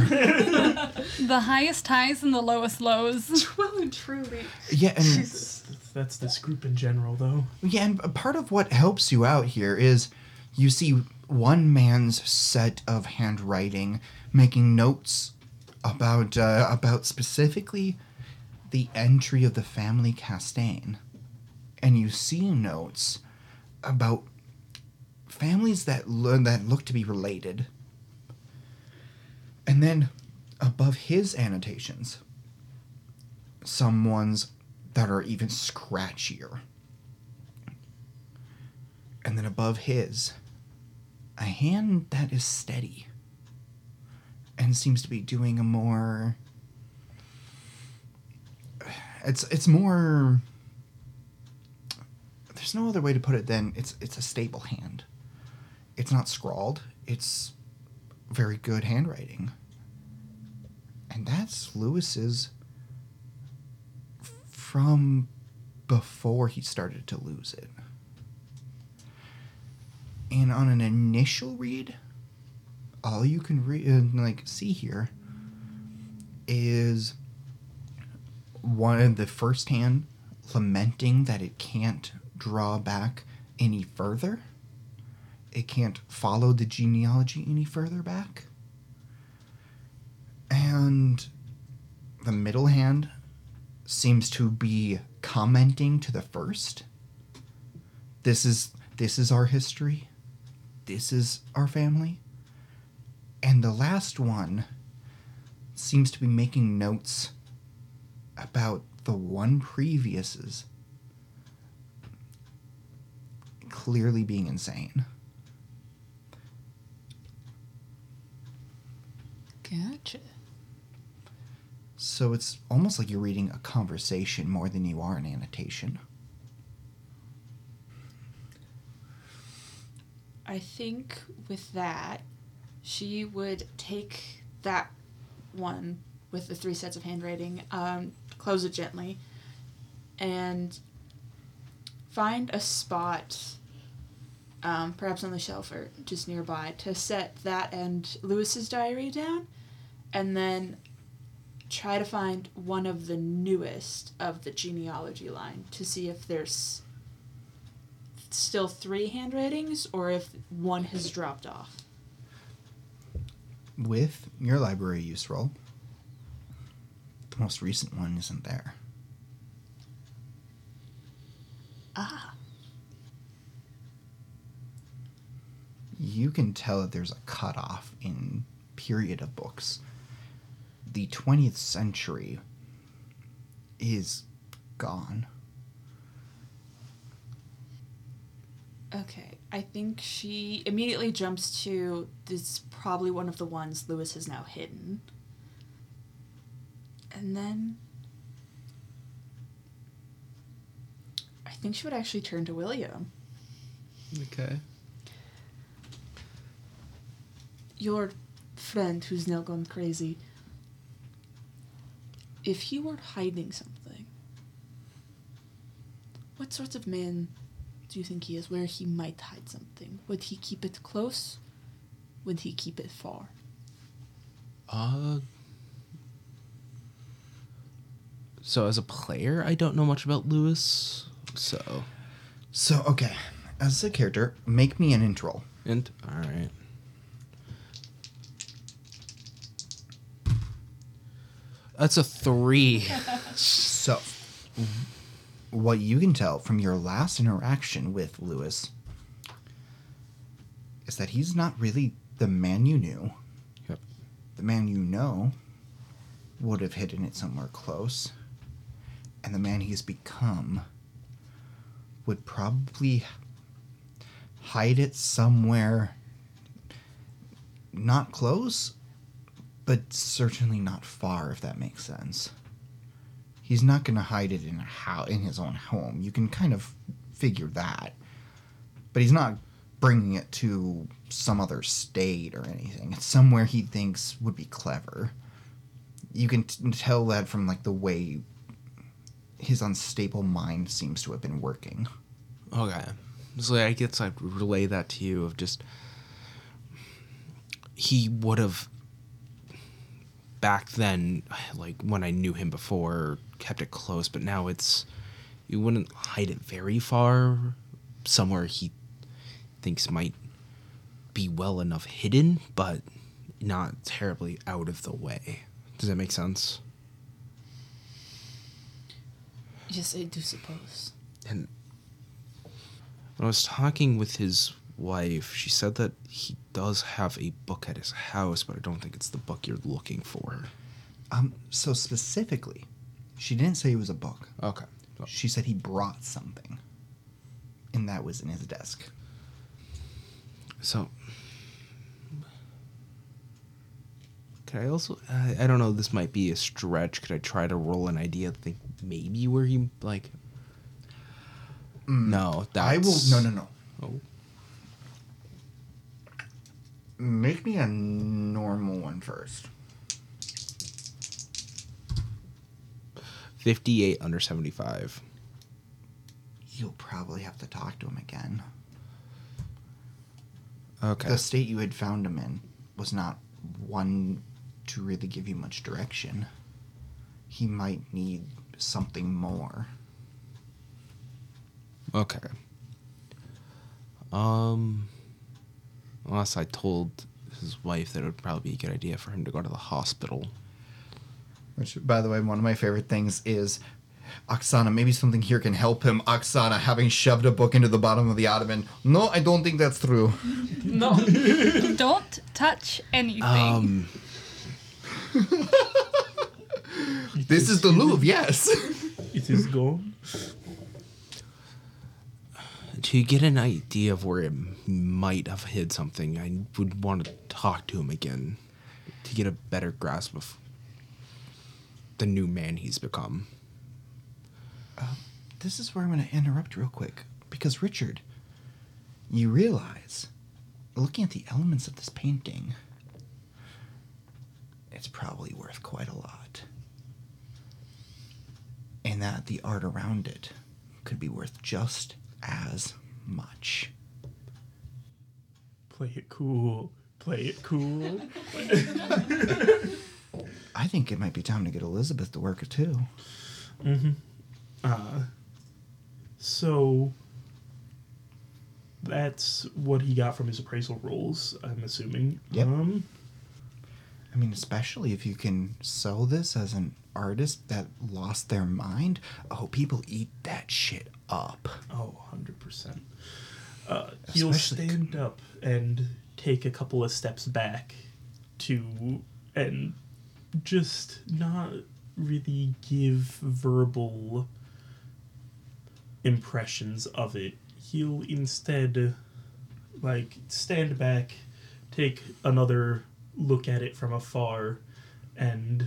The highest highs and the lowest lows. Well and truly. Yeah, and Jesus. That's this group in general, though. Yeah, and part of what helps you out here is you see one man's set of handwriting making notes about uh, about specifically the entry of the family Castaigne, and you see notes about families that lo- that look to be related. And then, above his annotations, some ones that are even scratchier. And then above his, a hand that is steady and seems to be doing a more... It's it's more... There's no other way to put it than it's it's a stable hand. It's not scrawled. It's... very good handwriting. And that's Lewis's from before he started to lose it. And on an initial read, all you can re- uh, like see here is one of the first hand lamenting that it can't draw back any further. It can't follow the genealogy any further back. And the middle hand seems to be commenting to the first. This is this is our history. This is our family. And the last one seems to be making notes about the one previous's clearly being insane. Gotcha. So it's almost like you're reading a conversation more than you are an annotation. I think with that, she would take that one with the three sets of handwriting, um, close it gently, and find a spot... Um, perhaps on the shelf or just nearby, to set that and Lewis's diary down, and then try to find one of the newest of the genealogy line to see if there's still three handwritings or if one has dropped off. With your library use roll, the most recent one isn't there. Ah. You can tell that there's a cutoff in period of books. The twentieth century is gone. Okay, I think she immediately jumps to this is probably one of the ones Lewis has now hidden. And then... I think she would actually turn to William. Okay. Your friend who's now gone crazy, if he were hiding something, what sort of man do you think he is, where he might hide something? Would he keep it close? Would he keep it far? Uh, so as a player, I don't know much about Lewis, so... So, okay, as a character, make me an int roll. Int? All right. That's a three. So, what you can tell from your last interaction with Lewis is that he's not really the man you knew. Yep. The man you know would have hidden it somewhere close. And the man he's become would probably hide it somewhere not close, but certainly not far, if that makes sense. He's not going to hide it in a ho- in his own home. You can kind of figure that. But he's not bringing it to some other state or anything. It's somewhere he thinks would be clever. You can t- tell that from, like, the way his unstable mind seems to have been working. Okay. So I guess I'd relay that to you of just... He would have... Back then, like, when I knew him before, kept it close, but now it's... You wouldn't hide it very far, somewhere he thinks might be well enough hidden, but not terribly out of the way. Does that make sense? Yes, I do suppose. And when I was talking with his wife, she said that he does have a book at his house, but I don't think it's the book you're looking for. Um, so specifically, she didn't say it was a book. Okay. Oh. She said he brought something, and that was in his desk. So, could I also, I, I don't know, this might be a stretch. Could I try to roll an idea, think maybe where he, like, mm, no, that's... I will, no, no, no. Oh. Make me a normal one first. fifty-eight under seventy-five. You'll probably have to talk to him again. Okay. The state you had found him in was not one to really give you much direction. He might need something more. Okay. Um... Unless I told his wife that it would probably be a good idea for him to go to the hospital. Which, by the way, one of my favorite things is, Oksana, maybe something here can help him. Oksana, having shoved a book into the bottom of the ottoman. No, I don't think that's true. No. Don't touch anything. Um. This is the Louvre, yes. It is gone. To get an idea of where it might have hid something, I would want to talk to him again to get a better grasp of the new man he's become. Uh, this is where I'm going to interrupt real quick, because Richard, you realize, looking at the elements of this painting, it's probably worth quite a lot. And that the art around it could be worth just as much. Play it cool. Play it cool. I think it might be time to get Elizabeth to work it too. Mm-hmm. Uh, so that's what he got from his appraisal rolls, I'm assuming. Yep. Um, I mean, especially if you can sell this as an artist that lost their mind. Oh, people eat that shit up. Oh, one hundred percent. Uh, he'll stand up and take a couple of steps back to, and just not really give verbal impressions of it. He'll instead, like, stand back, take another look at it from afar, and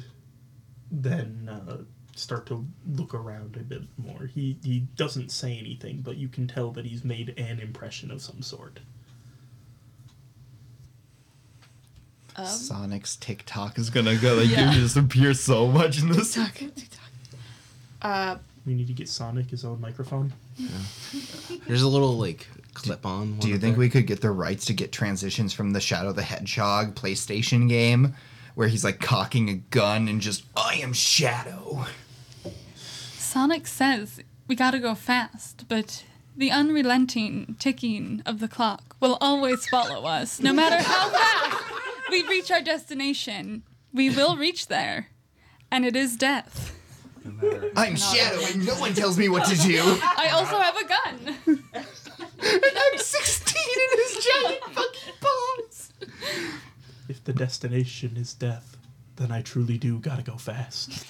then uh, start to look around a bit more. He he doesn't say anything, but you can tell that he's made an impression of some sort. Um, Sonic's TikTok is gonna go, like, yeah. You just appear so much in this. TikTok, TikTok. Uh, we need to get Sonic his own microphone. Yeah. There's a little, like, clip-on. Do you think there? We could get the rights to get transitions from the Shadow the Hedgehog PlayStation game? Where he's, like, cocking a gun and just, I am Shadow. Sonic says we gotta go fast, but the unrelenting ticking of the clock will always follow us. No matter how fast we reach our destination, we will reach there. And it is death. No, I'm Shadow and no one tells me what to do. I also have a gun. And I'm sixteen and this giant fucking the destination is death, then I truly do gotta go fast.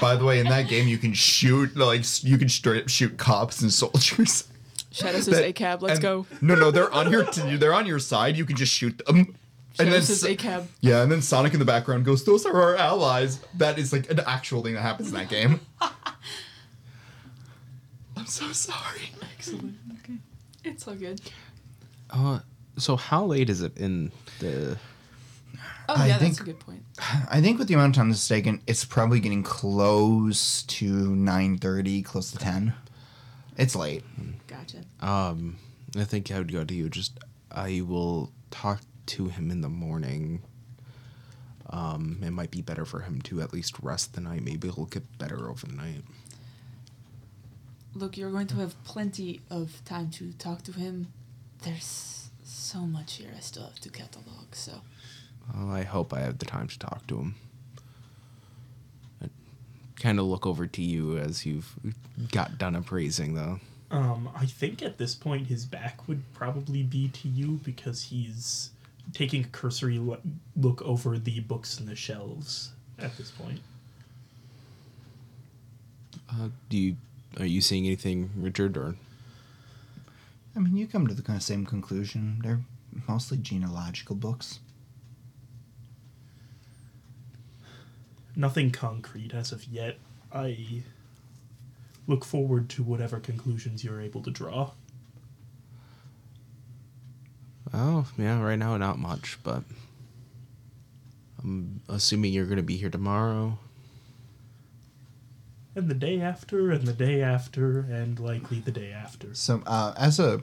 By the way, in that game, you can shoot, like, you can straight up shoot cops and soldiers. Shadows is A C A B, let's and, go. No, no, they're on your t- they're on your side, you can just shoot them. Shadows is A C A B. Yeah, and then Sonic in the background goes, those are our allies. That is, like, an actual thing that happens in that game. I'm so sorry. Excellent, okay. It's all good. Uh, so how late is it in the... Oh, yeah, I think, that's a good point. I think with the amount of time this is taken, it's probably getting close to nine thirty, close to ten. It's late. Gotcha. Um, I think I would go to you. Just, I will talk to him in the morning. Um, it might be better for him to at least rest the night. Maybe he'll get better overnight. Look, you're going to have plenty of time to talk to him. There's so much here I still have to catalog, so... Well, I hope I have the time to talk to him. I kind of look over to you as you've got done appraising, though. Um, I think at this point his back would probably be to you because he's taking a cursory lo- look over the books and the shelves at this point. Uh, do you are you seeing anything, Richard? Or I mean, you come to the kind of same conclusion. They're mostly genealogical books. Nothing concrete as of yet. I look forward to whatever conclusions you're able to draw. Well, yeah, right now not much, but I'm assuming you're going to be here tomorrow. And the day after, and the day after, and likely the day after. So, uh, as a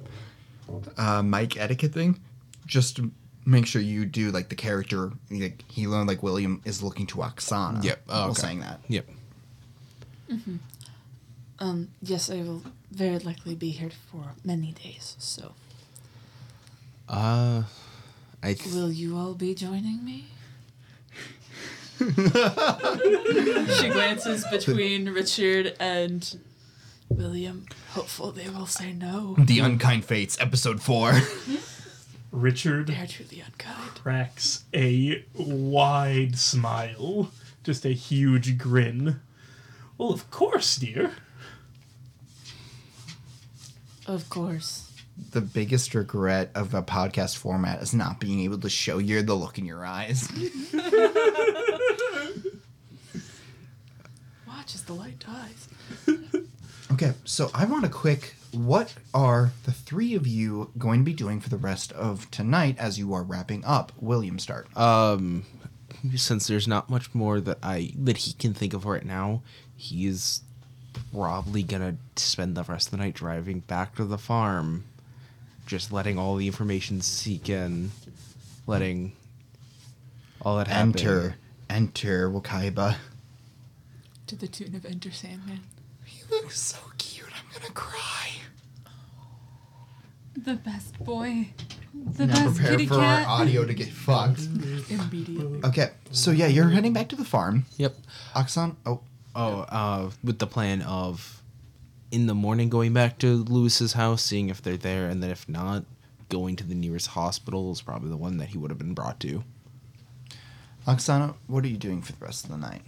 uh, mic etiquette thing, just... make sure you do, like, the character, like, he learned, like, William is looking to Oksana. Yep. Oh, while okay. saying that. Yep. Mm-hmm. Um, yes, I will very likely be here for many days, so. Uh, I... Th- will you all be joining me? She glances between Richard and William, hopeful they will say no. The Unkind Fates, episode four. Richard cracks a wide smile, just a huge grin. Well, of course, dear. Of course. The biggest regret of a podcast format is not being able to show you the look in your eyes. Watch as the light dies. Okay, so I want a quick... What are the three of you going to be doing for the rest of tonight as you are wrapping up? William, start. Um, since there's not much more that I that he can think of right now, he's probably going to spend the rest of the night driving back to the farm, just letting all the information seek in, letting all that happen. Enter, enter Wakaiba. To the tune of Enter Sandman. He looks so cute. I'm gonna cry. The best boy. The now best kitty cat. Prepare for our audio to get fucked. Immediately. Okay, so yeah, you're heading back to the farm. Yep. Oxon, oh. Oh, uh, with the plan of in the morning going back to Lewis's house, seeing if they're there, and then if not, going to the nearest hospital is probably the one that he would have been brought to. Oksana, what are you doing for the rest of the night?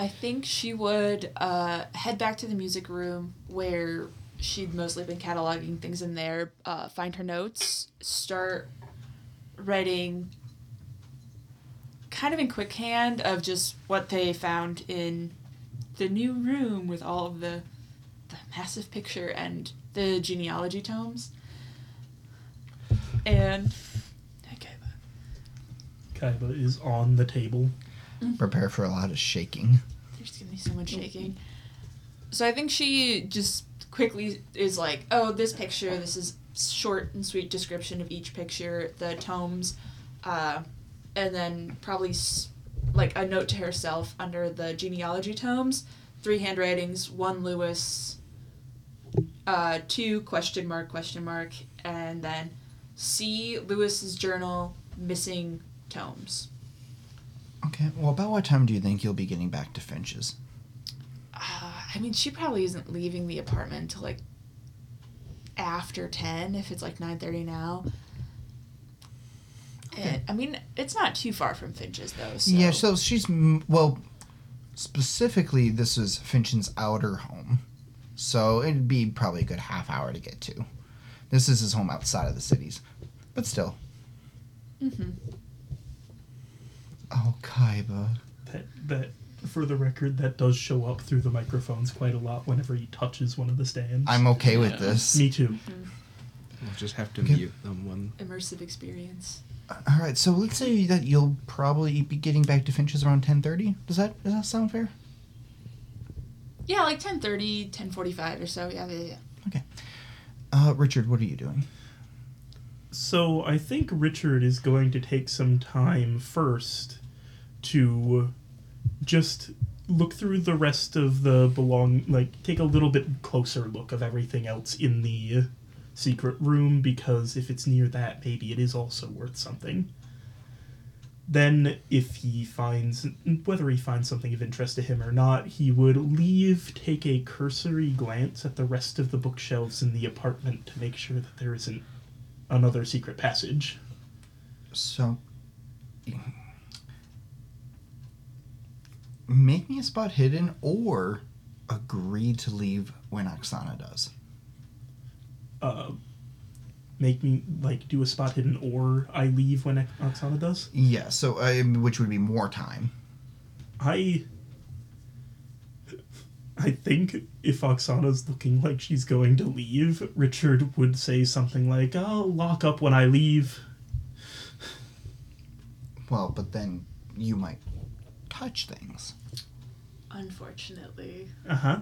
I think she would uh, head back to the music room where she'd mostly been cataloging things in there, uh, find her notes, start writing kind of in quickhand of just what they found in the new room with all of the, the massive picture and the genealogy tomes. And Kaiba. Kaiba is on the table. Mm-hmm. Prepare for a lot of shaking. There's going to be so much shaking. So I think she just quickly is like, oh, this picture, this is short and sweet description of each picture, the tomes, uh, and then probably s- like a note to herself under the genealogy tomes, three handwritings, one Lewis, uh, two question mark, question mark, and then C, Lewis's journal, missing tomes. Okay, well, about what time do you think you'll be getting back to Finch's? Uh, I mean, she probably isn't leaving the apartment until, like, after ten, if it's, like, nine thirty now. Okay. I mean, it's not too far from Finch's, though. So. Yeah, so she's... Well, specifically, this is Finch's outer home. So it'd be probably a good half hour to get to. This is his home outside of the cities. But still. Mm-hmm. Oh, Kaiba. That, that, for the record, that does show up through the microphones quite a lot whenever he touches one of the stands. I'm okay yeah. with this. Me too. Mm-hmm. We'll just have to okay. mute them when... Immersive experience. All right, so let's say that you'll probably be getting back to Finch's around ten thirty. Does that does that sound fair? Yeah, like ten thirty, ten forty-five or so. Yeah, yeah, yeah. Okay. Uh, Richard, what are you doing? So I think Richard is going to take some time first to just look through the rest of the belong... Like, take a little bit closer look of everything else in the... secret room, because if it's near that, maybe it is also worth something. Then, if he finds, whether he finds something of interest to him or not, he would leave, take a cursory glance at the rest of the bookshelves in the apartment to make sure that there isn't another secret passage. So, make me a spot hidden, or agree to leave when Oksana does. Uh, make me, like, do a spot hidden, or I leave when Oksana does? Yeah, so, I, which would be more time. I, I think if Oksana's looking like she's going to leave, Richard would say something like, I'll lock up when I leave. Well, but then you might touch things. Unfortunately. Uh-huh.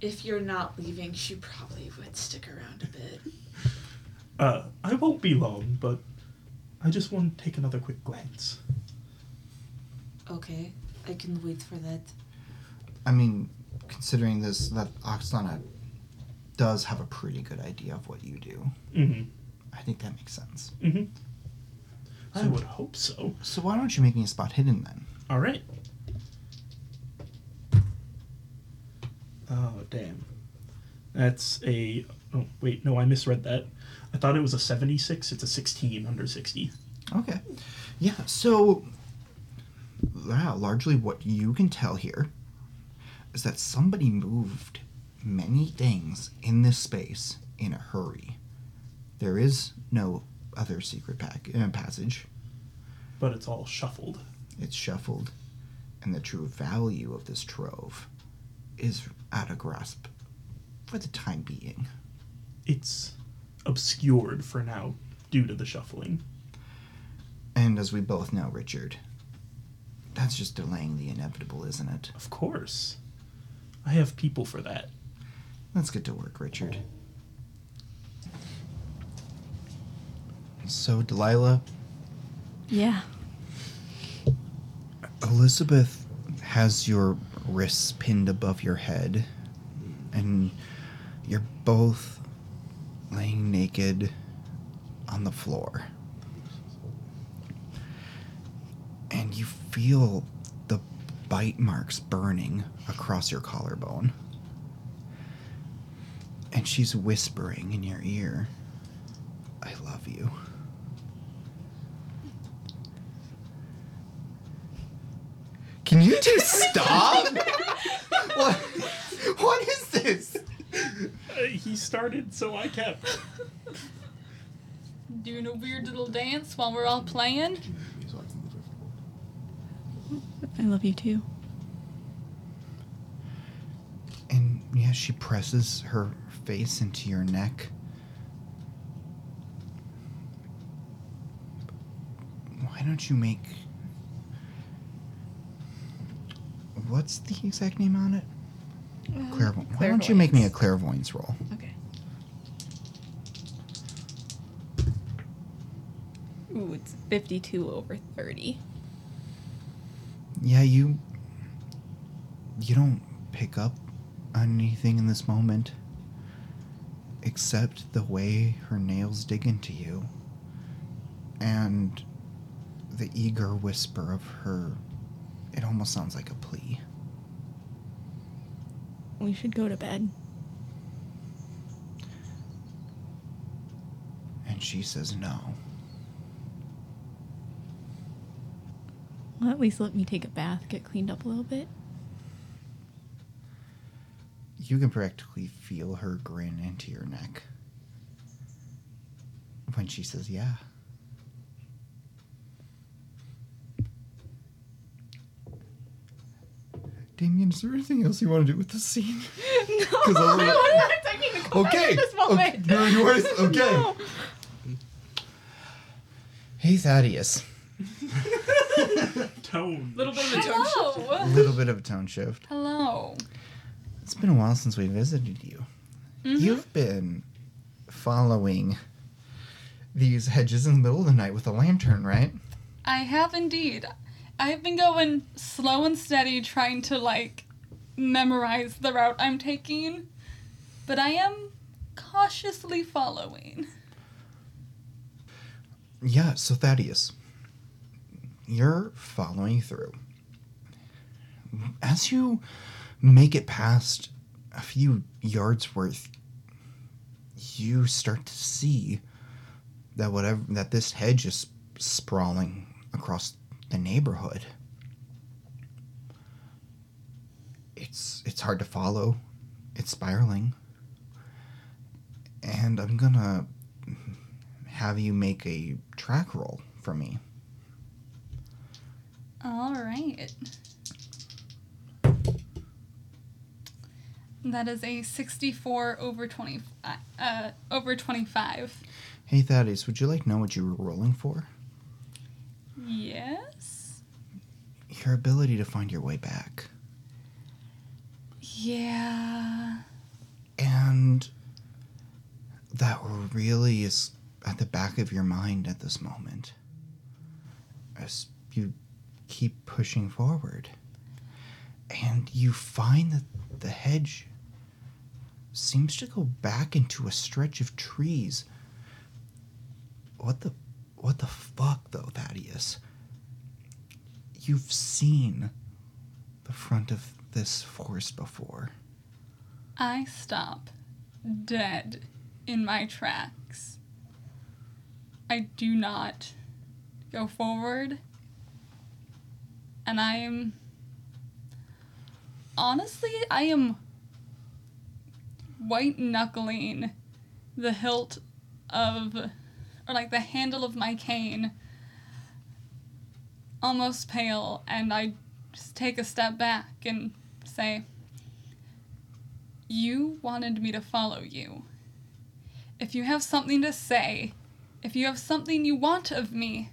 If you're not leaving, she probably would stick around a bit. Uh, I won't be long, but I just want to take another quick glance. Okay, I can wait for that. I mean, considering this, that Oksana does have a pretty good idea of what you do. Mm-hmm. I think that makes sense. Mm-hmm. So, I would hope so. So why don't you make me a spot hidden then? All right. Oh, damn. That's a... Oh, wait, no, I misread that. I thought it was a seventy-six. It's a sixteen under sixty. Okay. Yeah, so... Wow, largely what you can tell here is that somebody moved many things in this space in a hurry. There is no other secret pack, uh, passage. But it's all shuffled. It's shuffled. And the true value of this trove... is out of grasp for the time being. It's obscured for now due to the shuffling. And as we both know, Richard, that's just delaying the inevitable, isn't it? Of course. I have people for that. Let's get to work, Richard. So, Delilah? Yeah. Elizabeth has your... wrists pinned above your head, and you're both laying naked on the floor. And you feel the bite marks burning across your collarbone. And she's whispering in your ear, I love you. Can you two stop? What? What is this? Uh, he started, so I kept. Doing a weird little dance while we're all playing. I love you too. And yeah, she presses her face into your neck. Why don't you make... What's the exact name on it? Uh, Clairvoyance. Why don't you make me a clairvoyance roll? Okay. Ooh, it's fifty-two over thirty. Yeah, you... You don't pick up on anything in this moment. Except the way her nails dig into you. And the eager whisper of her... It almost sounds like a plea. We should go to bed. And she says no. Well, at least let me take a bath, get cleaned up a little bit. You can practically feel her grin into your neck when she says, yeah. Damien, is there anything else you want to do with this scene? No, I want to take me to court in this moment. Okay. No, you are, okay. No. Hey, Thaddeus. Tone. Little bit of a tone shift. A little bit of a tone shift. Hello. It's been a while since we visited you. Mm-hmm. You've been following these hedges in the middle of the night with a lantern, right? I have indeed. I've been going slow and steady, trying to, like, memorize the route I'm taking. But I am cautiously following. Yeah, so Thaddeus, you're following through. As you make it past a few yards worth, you start to see that whatever that this hedge is sprawling across the neighborhood. It's it's hard to follow. It's spiraling. And I'm gonna have you make a track roll for me. All right. That is a sixty-four over twenty uh over twenty-five. Hey Thaddeus, would you like to know what you were rolling for? Yes. Your ability to find your way back. Yeah. And that really is at the back of your mind at this moment. As you keep pushing forward. And you find that the hedge seems to go back into a stretch of trees. What the What the fuck, though, Thaddeus? You've seen the front of this forest before. I stop dead in my tracks. I do not go forward. And I am... Honestly, I am white-knuckling the hilt of... or like the handle of my cane, almost pale, and I just take a step back and say, you wanted me to follow you. If you have something to say, if you have something you want of me,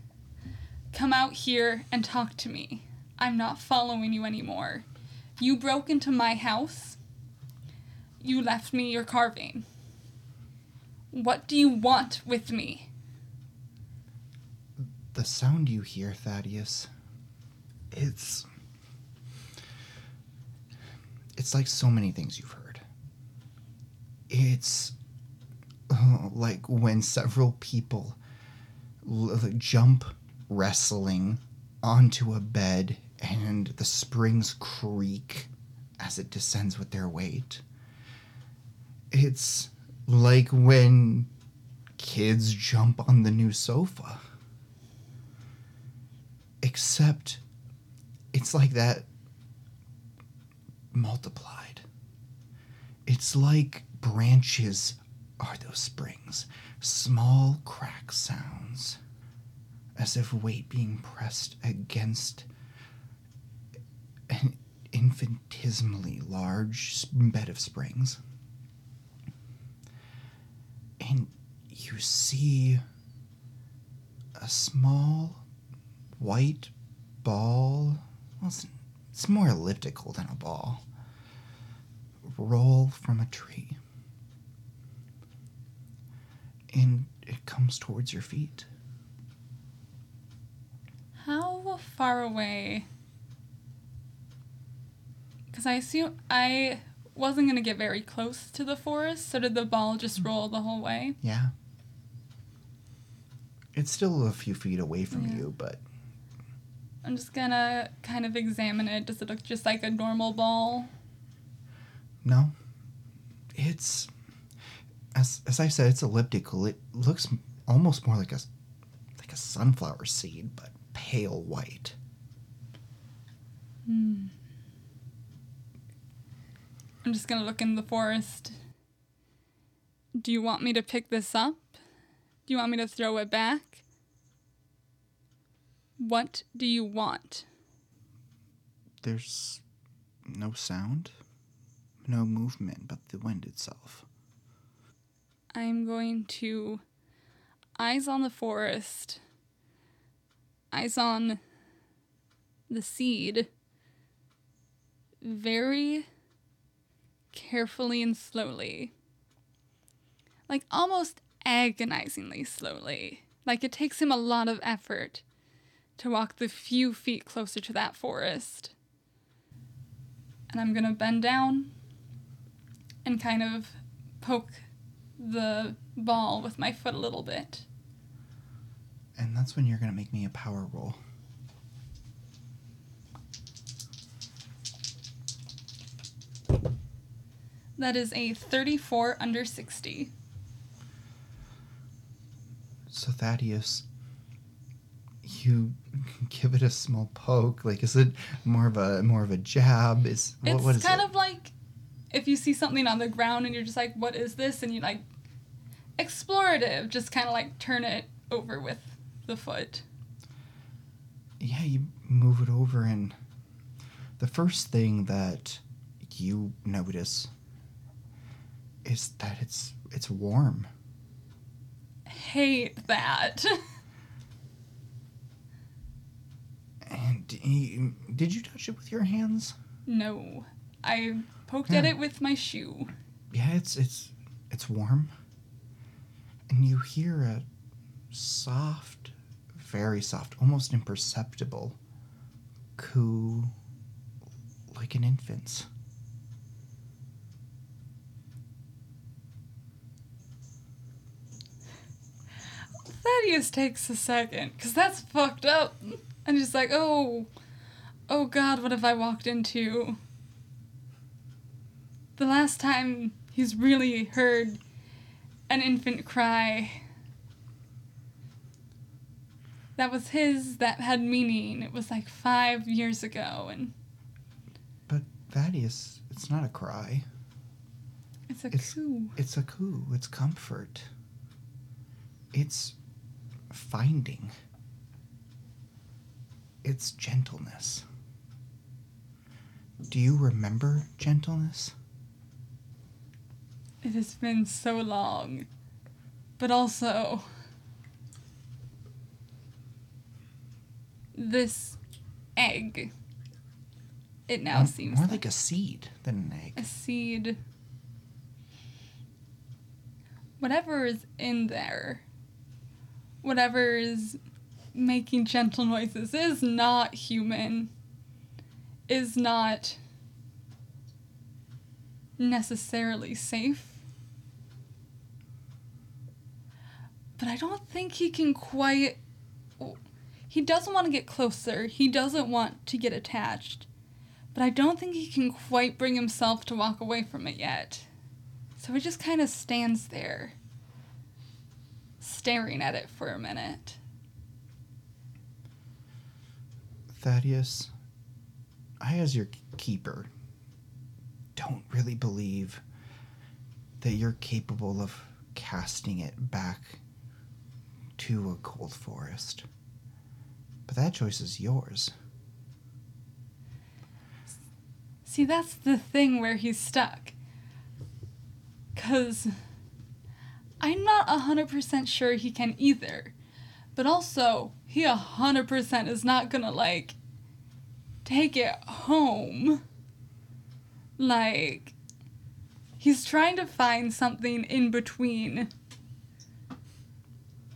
come out here and talk to me. I'm not following you anymore. You broke into my house. You left me your carving. What do you want with me? The sound you hear, Thaddeus, it's, it's like so many things you've heard. It's uh, like when several people l- jump wrestling onto a bed and the springs creak as it descends with their weight. It's like when kids jump on the new sofa. Except it's like that multiplied. It's like branches are those springs. Small crack sounds. As if weight being pressed against an infinitesimally large bed of springs. And you see a small... white ball, well, it's, it's more elliptical than a ball, roll from a tree. And it comes towards your feet. How far away? Because I assume I wasn't going to get very close to the forest, so did the ball just roll the whole way? Yeah. It's still a few feet away from yeah. you, but... I'm just gonna kind of examine it. Does it look just like a normal ball? No. It's, as as I said, it's elliptical. It looks almost more like a like a sunflower seed, but pale white. Hmm. I'm just going to look in the forest. Do you want me to pick this up? Do you want me to throw it back? What do you want? There's no sound, no movement but the wind itself. I'm going to eyes on the forest, eyes on the seed, very carefully and slowly, like almost agonizingly slowly. Like it takes him a lot of effort to walk the few feet closer to that forest. And I'm going to bend down and kind of poke the ball with my foot a little bit. And that's when you're going to make me a power roll. That is a thirty-four under sixty. So Thaddeus, you give it a small poke. Like, is it more of a more of a jab? Is what, what is it? It's kind of like if you see something on the ground and you're just like, "What is this?" and you like explorative, just kind of like turn it over with the foot. Yeah, you move it over, and the first thing that you notice is that it's it's warm. Hate that. And he, did you touch it with your hands? No, I poked yeah. at it with my shoe. Yeah, it's it's it's warm. And you hear a soft, very soft, almost imperceptible coo, like an infant's. Thaddeus takes a second, because that's fucked up. And just like, oh, oh God, what have I walked into? The last time he's really heard an infant cry, that was his, that had meaning. It was like five years ago. And But Thaddeus, it's not a cry. It's a it's, coo. It's a coo. It's comfort. It's finding. It's gentleness. Do you remember gentleness? It has been so long, but also this egg. It now more, seems more like, like a seed than an egg. A seed. Whatever is in there, whatever is making gentle noises is not human, is not necessarily safe. But I don't think he can quite... He doesn't want to get closer. He doesn't want to get attached. But I don't think he can quite bring himself to walk away from it yet. So he just kind of stands there, staring at it for a minute. Thaddeus, I, as your keeper, don't really believe that you're capable of casting it back to a cold forest. But that choice is yours. See, that's the thing where he's stuck. 'Cause I'm not one hundred percent sure he can either. But also, he one hundred percent is not gonna, like, take it home. Like, he's trying to find something in between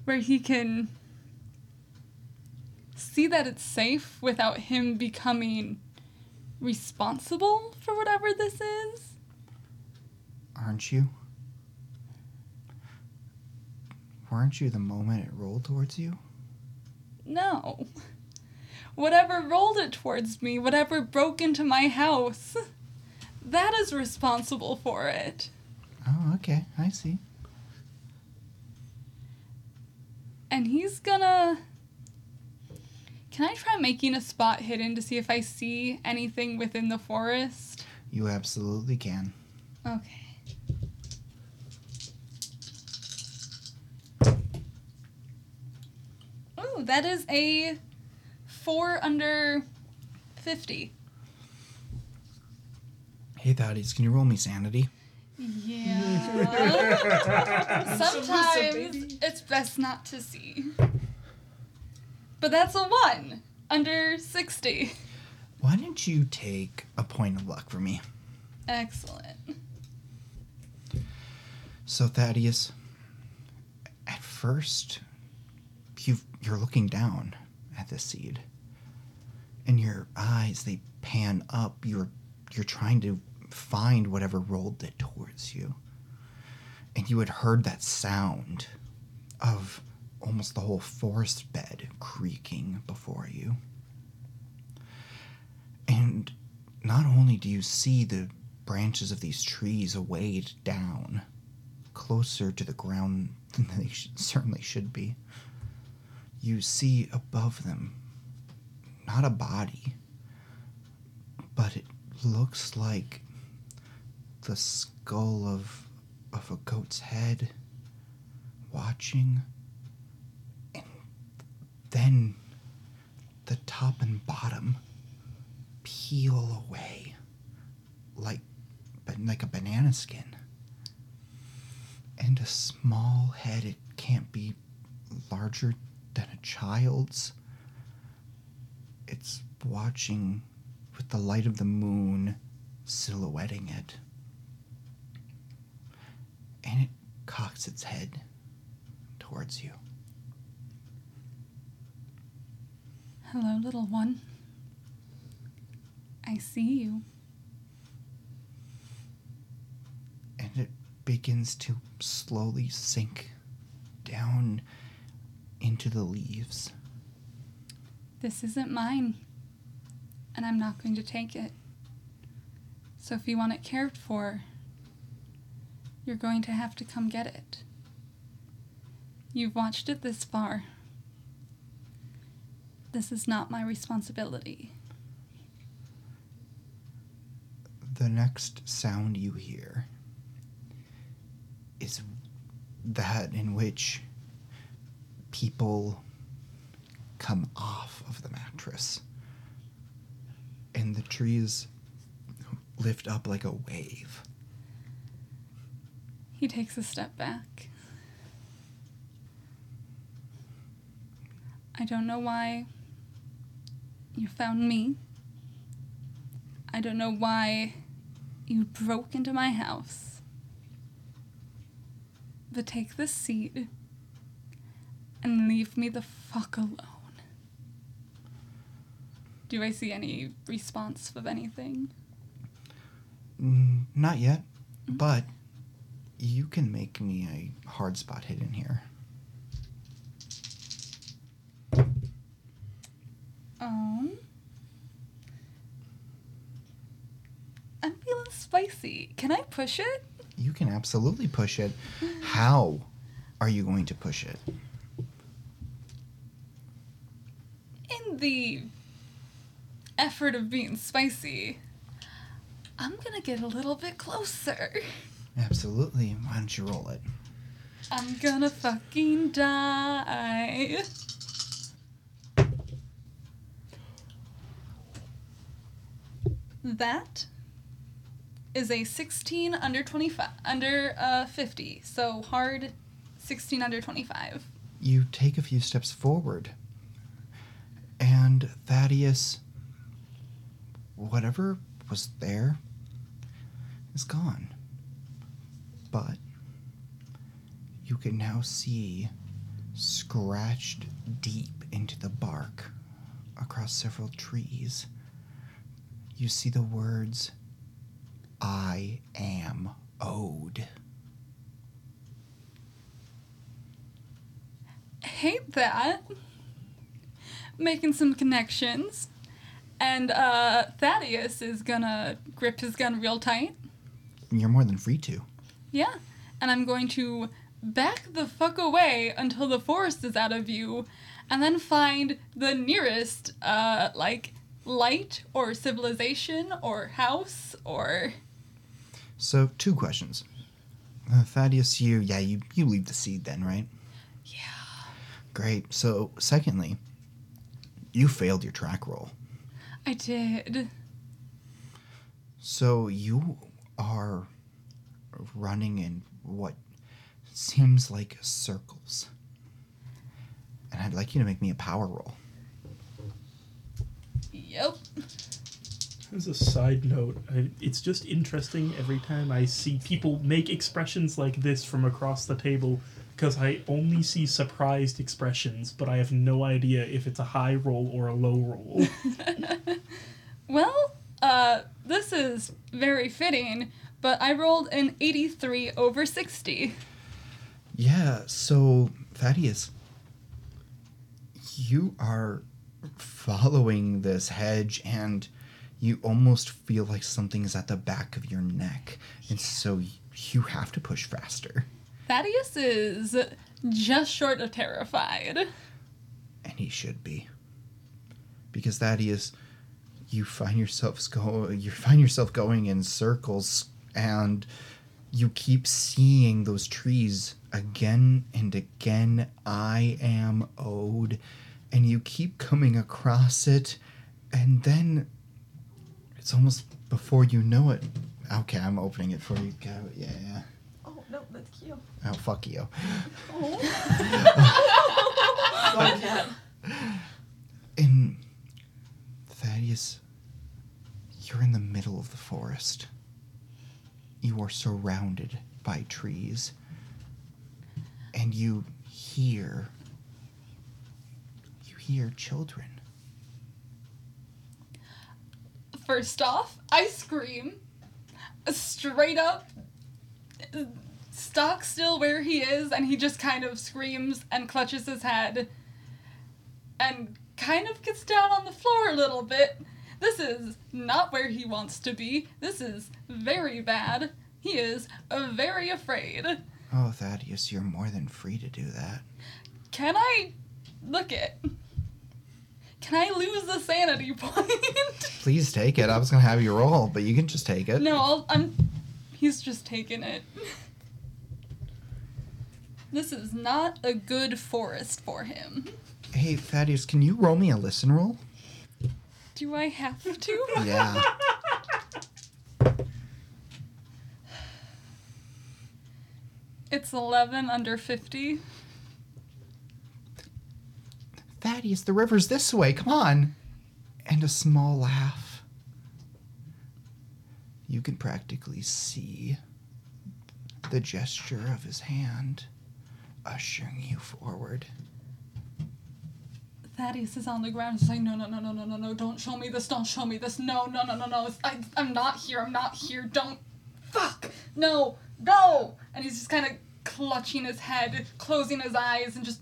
where he can see that it's safe without him becoming responsible for whatever this is. Aren't you? Weren't you the moment it rolled towards you? No. Whatever rolled it towards me, whatever broke into my house, that is responsible for it. Oh, okay. I see. And he's gonna Can I try making a spot hidden to see if I see anything within the forest? You absolutely can. Okay. Ooh, that is a four under fifty. Hey, Thaddeus, can you roll me sanity? Yeah. Sometimes it's best not to see. But that's a one under sixty. Why don't you take a point of luck for me? Excellent. So, Thaddeus, at first, you've, you're looking down at this seed. And your eyes, they pan up. You're, you're trying to find whatever rolled it towards you. And you had heard that sound of almost the whole forest bed creaking before you. And not only do you see the branches of these trees awayed down, closer to the ground than they should, certainly should be, you see above them, not a body, but it looks like the skull of, of a goat's head watching. Then the top and bottom peel away like, like a banana skin. And a small head, it can't be larger than a child's. It's watching with the light of the moon silhouetting it. And it cocks its head towards you. Hello, little one. I see you. And it begins to slowly sink down into the leaves. This isn't mine, and I'm not going to take it. So if you want it cared for, you're going to have to come get it. You've watched it this far. This is not my responsibility. The next sound you hear is that in which people come off of the mattress and the trees lift up like a wave. He takes a step back. I don't know why you found me. I don't know why you broke into my house. But take this seed and leave me the fuck alone. Do I see any response of anything? Mm, not yet, mm-hmm. But you can make me a hard spot hidden here. Um, I'm feeling spicy. Can I push it? You can absolutely push it. How are you going to push it? In the effort of being spicy, I'm gonna get a little bit closer. Absolutely. Why don't you roll it? I'm gonna fucking die. That is a sixteen under twenty-five, under uh, fifty, so hard sixteen under twenty-five. You take a few steps forward, and Thaddeus, whatever was there, is gone. But you can now see, scratched deep into the bark across several trees, you see the words, I am owed. Hate that. Making some connections. And uh, Thaddeus is gonna grip his gun real tight. You're more than free to. Yeah. And I'm going to back the fuck away until the forest is out of view. and then find the nearest, uh, like, light or civilization or house or... So, two questions. Uh, Thaddeus, you, yeah, you, you leave the seed then, right? Yeah. Great. So, secondly, you failed your track roll. I did. So, you are running in what seems like circles. And I'd like you to make me a power roll. Yep. As a side note, I, it's just interesting every time I see people make expressions like this from across the table, because I only see surprised expressions, but I have no idea if it's a high roll or a low roll. Well, uh, this is very fitting, but I rolled an eighty-three over sixty. Yeah, so, Thaddeus, you are following this hedge, and you almost feel like something is at the back of your neck, and so you have to push faster. Thaddeus is just short of terrified. And he should be. Because Thaddeus, you find yourself go, you find yourself going in circles, and you keep seeing those trees again and again. I am owed. And you keep coming across it, and then it's almost before you know it. Okay, I'm opening it for you. Yeah. Oh, no, that's cute. Oh, fuck you. Oh. Sorry, cat. And Thaddeus, you're in the middle of the forest. You are surrounded by trees, and you hear... Dear children. First off, I scream. Straight up, stock still where he is, and he just kind of screams and clutches his head and kind of gets down on the floor a little bit. This is not where he wants to be. This is very bad. He is very afraid. Oh, Thaddeus, you're more than free to do that. Can I look it? Can I lose the sanity point? Please take it. I was going to have you roll, but you can just take it. No, I'll, I'm... He's just taking it. This is not a good forest for him. Hey, Thaddeus, can you roll me a listen roll? Do I have to? Yeah. It's eleven under fifty. Thaddeus, the river's this way, come on. And a small laugh. You can practically see the gesture of his hand ushering you forward. Thaddeus is on the ground saying, no, no, no, no, no, no, no, don't show me this, don't show me this, no, no, no, no, no, I, I'm not here, I'm not here, don't, fuck, no, no. And he's just kind of clutching his head, closing his eyes, and just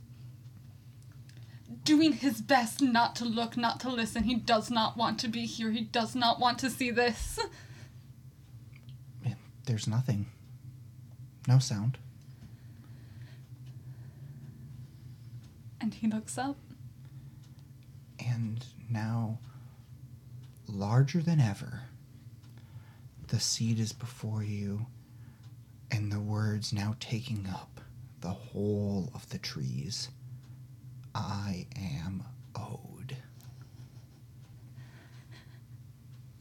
doing his best not to look, not to listen. He does not want to be here. He does not want to see this. There's nothing. No sound. And he looks up. And now, larger than ever, the seed is before you, and the words now taking up the whole of the trees. I am owed.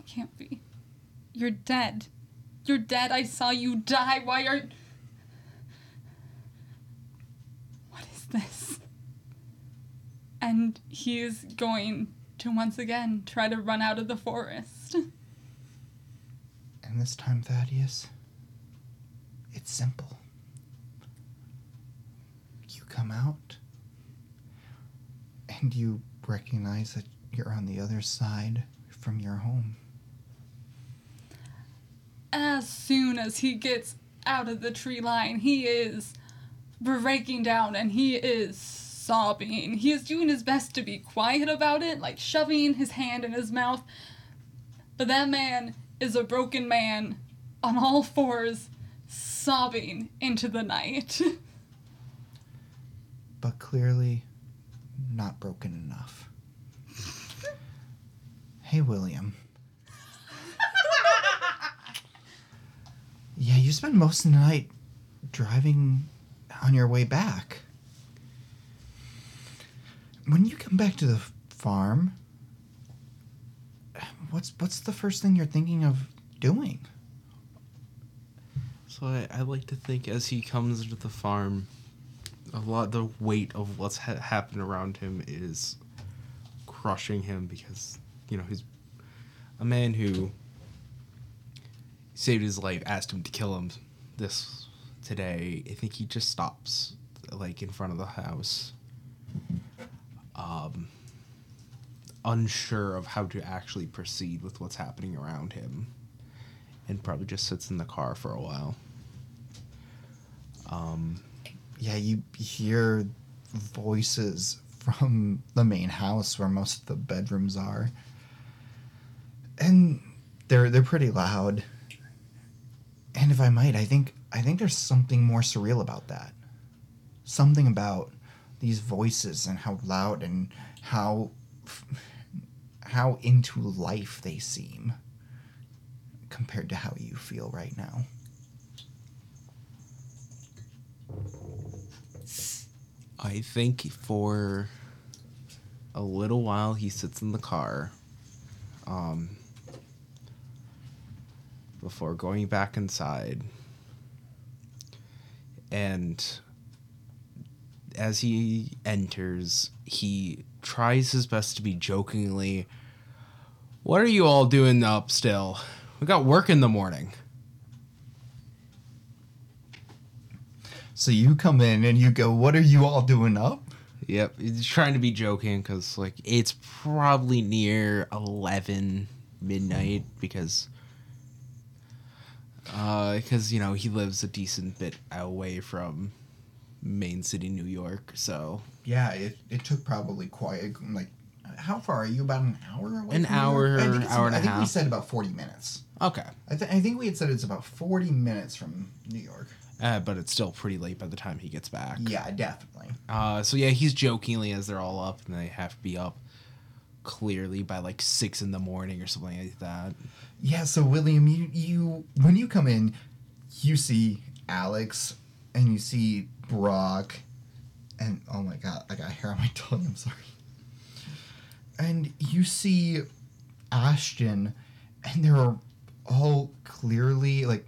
Can't be. You're dead. You're dead. I saw you die. Why are... What is this? And he is going to once again try to run out of the forest. And this time, Thaddeus, it's simple. You come out. And you recognize that you're on the other side from your home. As soon as he gets out of the tree line, he is breaking down and he is sobbing. He is doing his best to be quiet about it, like shoving his hand in his mouth. But that man is a broken man on all fours, sobbing into the night. But clearly... not broken enough. Hey, William. Yeah, you spent most of the night driving on your way back. When you come back to the farm, what's what's the first thing you're thinking of doing? So I, I like to think as he comes to the farm, a lot the weight of what's ha- happened around him is crushing him because, you know, he's a man who saved his life, asked him to kill him this today. I think he just stops, like, in front of the house. Um, unsure of how to actually proceed with what's happening around him, and probably just sits in the car for a while. Um, yeah, you hear voices from the main house where most of the bedrooms are, and they're they're pretty loud. And if I might, I think I think there's something more surreal about that. Something about these voices and how loud and how how into life they seem compared to how you feel right now. I think for a little while he sits in the car um, before going back inside, and as he enters, he tries his best to be jokingly, "What are you all doing up still? We got work in the morning." So you come in and you go, "What are you all doing up?" Yep, he's trying to be joking because, like, it's probably near eleven midnight because, uh, because you know he lives a decent bit away from main city, New York, so... Yeah, it, it took probably quite... Like, how far are you? About an hour away? An hour, hour and a half. I think we said about forty minutes. Okay. I, th- I think we had said it's about forty minutes from New York. Uh, but it's still pretty late by the time he gets back. Yeah, definitely. Uh, so yeah, he's jokingly, as they're all up, and they have to be up clearly by like six in the morning or something like that. Yeah, so William, you, you when you come in, you see Alex, and you see Brock, and oh my god, I got hair on my tongue, I'm sorry. And you see Ashton, and they're all clearly, like,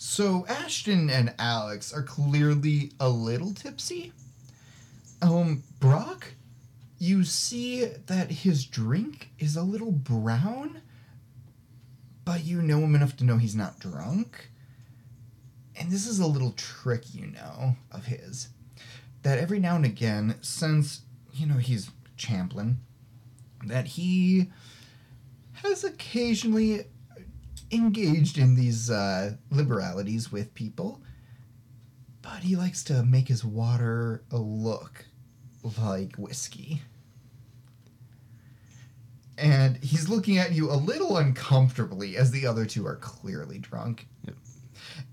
so Ashton and Alex are clearly a little tipsy. Um, Brock, you see that his drink is a little brown, but you know him enough to know he's not drunk. And this is a little trick, you know, of his, that every now and again, since, you know, he's Champlin, that he has occasionally engaged in these uh, liberalities with people, but he likes to make his water look like whiskey. And he's looking at you a little uncomfortably, as the other two are clearly drunk. Yep.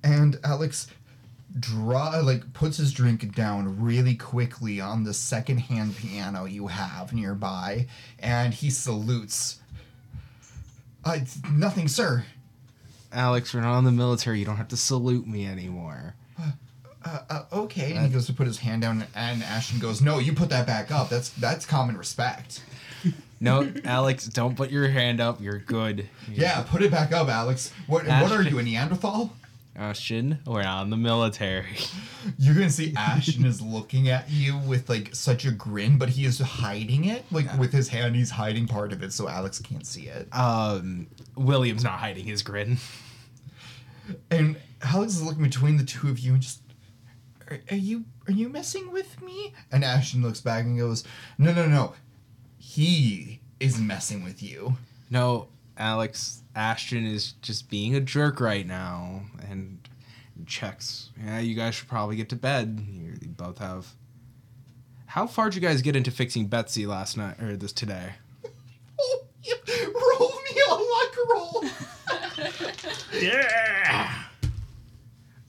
And Alex draw like puts his drink down really quickly on the secondhand piano you have nearby, and he salutes. Uh, nothing, sir. Alex, we're not in the military. You don't have to salute me anymore. Uh, uh, uh, okay. And he goes to put his hand down, and Ashton goes, "No, you put that back up. That's that's common respect." No, Alex, don't put your hand up. You're good. You're yeah, good. Put it back up, Alex. What Ashton. What are you, a Neanderthal? Ashton, we're not in the military. You're gonna see Ashton is looking at you with like such a grin, but he is hiding it. Like yeah. With his hand, he's hiding part of it so Alex can't see it. Um, William's not hiding his grin. And Alex is looking between the two of you and just, are, are you are you messing with me? And Ashton looks back and goes, No, no, no. He is messing with you. No, Alex, Ashton is just being a jerk right now, and checks. Yeah, you guys should probably get to bed. You both have. How far did you guys get into fixing Betsy last night or this today? Oh, yeah. Roll me a luck roll. Yeah.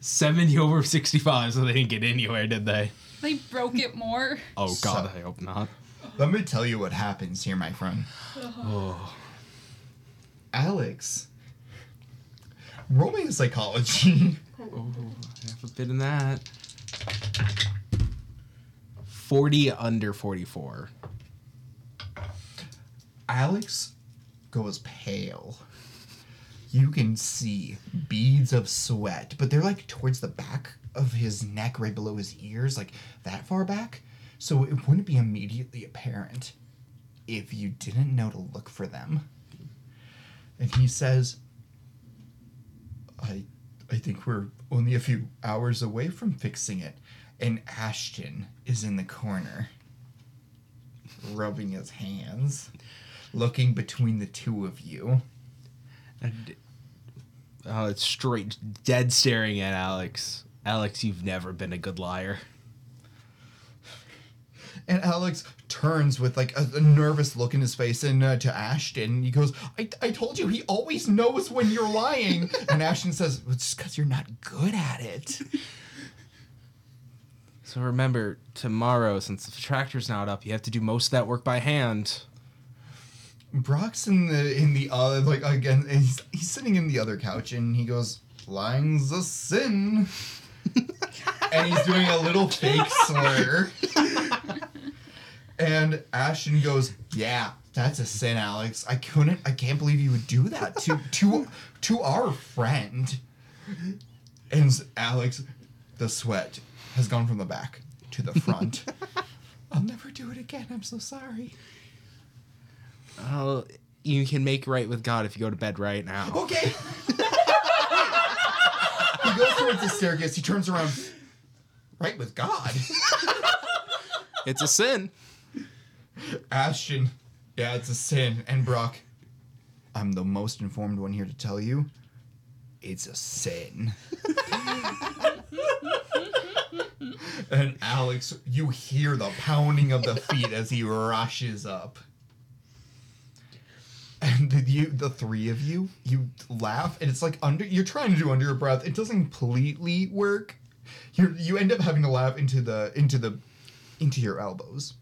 seventy over sixty-five, so they didn't get anywhere, did they? They broke it more. Oh God, so, I hope not. Let me tell you what happens here, my friend. Oh. Alex, roll me in psychology. Oh, half a bit in that. forty under forty-four. Alex goes pale. You can see beads of sweat, but they're like towards the back of his neck, right below his ears, like that far back. So it wouldn't be immediately apparent if you didn't know to look for them. And he says, I I think we're only a few hours away from fixing it. And Ashton is in the corner, rubbing his hands, looking between the two of you. And, oh, it's straight, dead staring at Alex. Alex, you've never been a good liar. And Alex turns with like a, a nervous look in his face and uh, to Ashton. He goes, I, I told you, he always knows when you're lying. And Ashton says, well, it's because you're not good at it. So remember, tomorrow, since the tractor's not up, you have to do most of that work by hand. Brock's in the, in the other, like, again, he's, he's sitting in the other couch, and he goes, lying's a sin. And he's doing a little fake slur. And Ashton goes, yeah, that's a sin, Alex. I couldn't, I can't believe you would do that to to to our friend. And Alex, the sweat has gone from the back to the front. I'll never do it again. I'm so sorry. Oh, uh, you can make right with God if you go to bed right now. Okay. He goes towards the staircase. He turns around. Right with God. It's a sin. Ashton, yeah, it's a sin. And Brock, I'm the most informed one here to tell you, it's a sin. And Alex, you hear the pounding of the feet as he rushes up. And the, you, the three of you, you laugh, and it's like under. You're trying to do under your breath. It doesn't completely work. You you end up having to laugh into the into the into your elbows.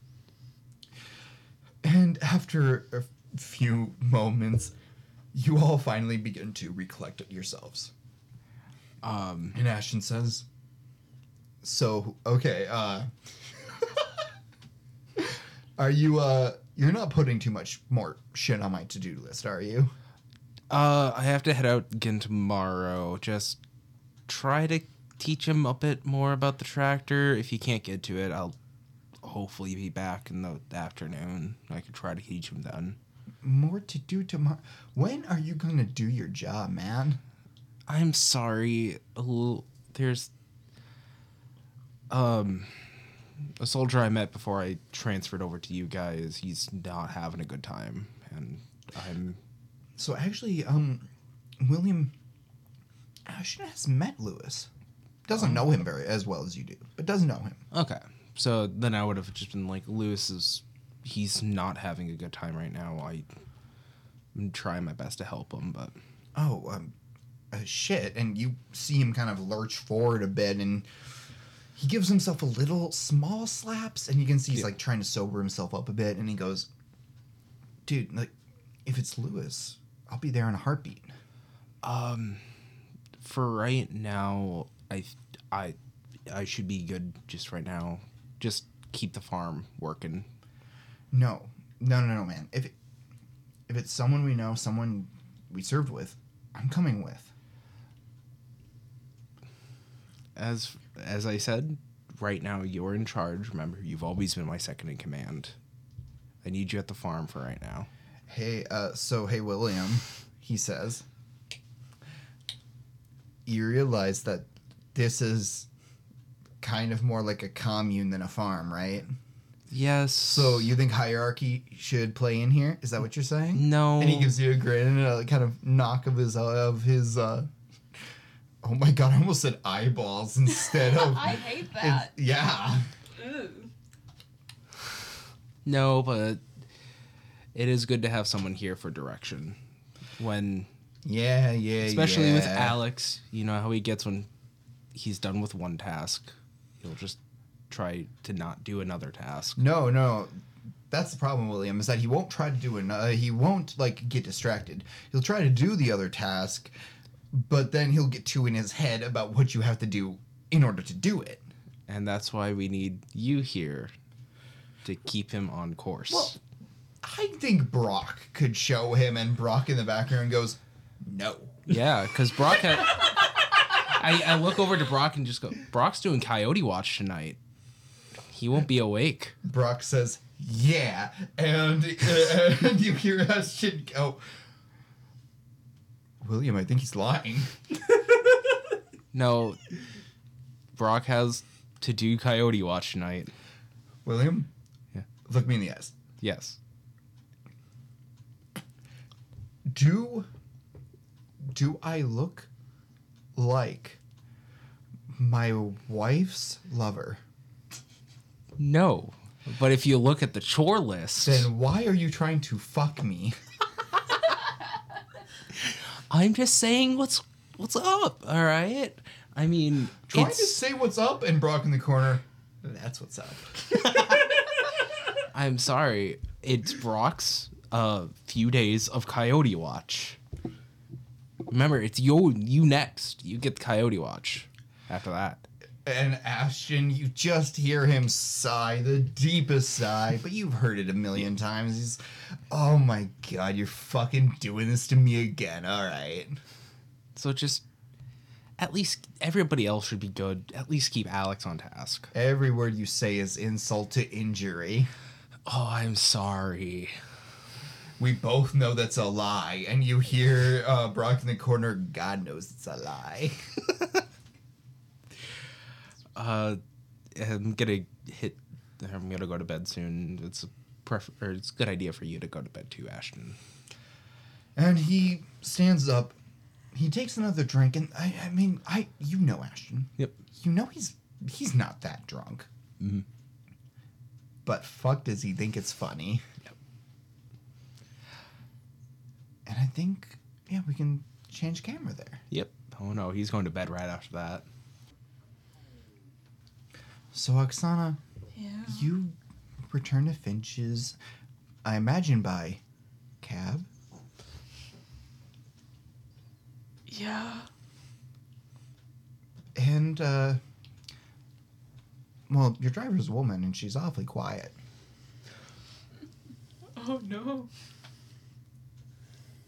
And after a few moments, you all finally begin to recollect yourselves. Um, and Ashton says, "So okay, uh, are you? Uh, you're not putting too much more shit on my to-do list, are you?" Uh, I have to head out again tomorrow. Just try to teach him a bit more about the tractor. If he can't get to it, I'll hopefully be back in the afternoon. I could try to teach him then. More to do tomorrow. When are you going to do your job, man? I'm sorry. There's um, a soldier I met before I transferred over to you guys. He's not having a good time. And I'm... So actually, um, William Ashton has met Lewis. Doesn't know him very as well as you do, but doesn't know him. Okay. So then I would have just been like, Lewis is, he's not having a good time right now. I, I'm trying my best to help him, but. Oh, um, uh, shit. And you see him kind of lurch forward a bit, and he gives himself a little small slaps, and you can see he's yeah. like trying to sober himself up a bit, and he goes, dude, like, if it's Lewis, I'll be there in a heartbeat. Um, for right now, I, I, I should be good just right now. Just keep the farm working. No, no, no, no, man. If, it, if it's someone we know, someone we served with, I'm coming with. As, as I said, right now you're in charge. Remember, you've always been my second in command. I need you at the farm for right now. Hey, uh, so hey, William, he says, you realize that this is kind of more like a commune than a farm, right? Yes. So you think hierarchy should play in here? Is that what you're saying? No. And he gives you a grin and a kind of knock of his, of his uh, oh my God, I almost said eyeballs instead of. I hate that. Yeah. Ooh. No, but it is good to have someone here for direction. When. Yeah, yeah, especially yeah. with Alex. You know how he gets when he's done with one task, he'll just try to not do another task. No, no, That's the problem, William, is that he won't try to do an, uh, he won't, like, get distracted. He'll try to do the other task, but then he'll get too in his head about what you have to do in order to do it. And that's why we need you here to keep him on course. Well, I think Brock could show him, and Brock in the background goes, no. Yeah, because Brock had... I, I look over to Brock and just go, Brock's doing Coyote Watch tonight. He won't be awake. Brock says, yeah. And, uh, and you hear Ashton go, William, I think he's lying. No. Brock has to do Coyote Watch tonight. William? Yeah. Look me in the eyes. Yes. Do... Do I look like my wife's lover? No. But if you look at the chore list... Then why are you trying to fuck me? I'm just saying what's what's up, all right? I mean... Trying it's... to say what's up and Brock in the corner. That's what's up. I'm sorry. It's Brock's uh, few days of Coyote Watch. Remember, it's yo, you next. You get the Coyote Watch after that. And Ashton, you just hear him sigh, the deepest sigh, but you've heard it a million times. He's, oh my god, you're fucking doing this to me again. All right. So just, at least everybody else should be good. At least keep Alex on task. Every word you say is insult to injury. Oh, I'm sorry. We both know that's a lie, and you hear uh, Brock in the corner, God knows it's a lie. uh, I'm going to hit, I'm going to go to bed soon. It's a, pref- or it's a good idea for you to go to bed too, Ashton. And he stands up, he takes another drink, and I, I mean, I, you know Ashton. Yep. You know he's, he's not that drunk. Mm-hmm. But fuck does he think it's funny. And I think, yeah, we can change camera there. Yep. Oh, no, he's going to bed right after that. So, Oksana, yeah. You return to Finch's, I imagine, by cab? Yeah. And, uh, well, your driver's a woman, and she's awfully quiet. Oh, no.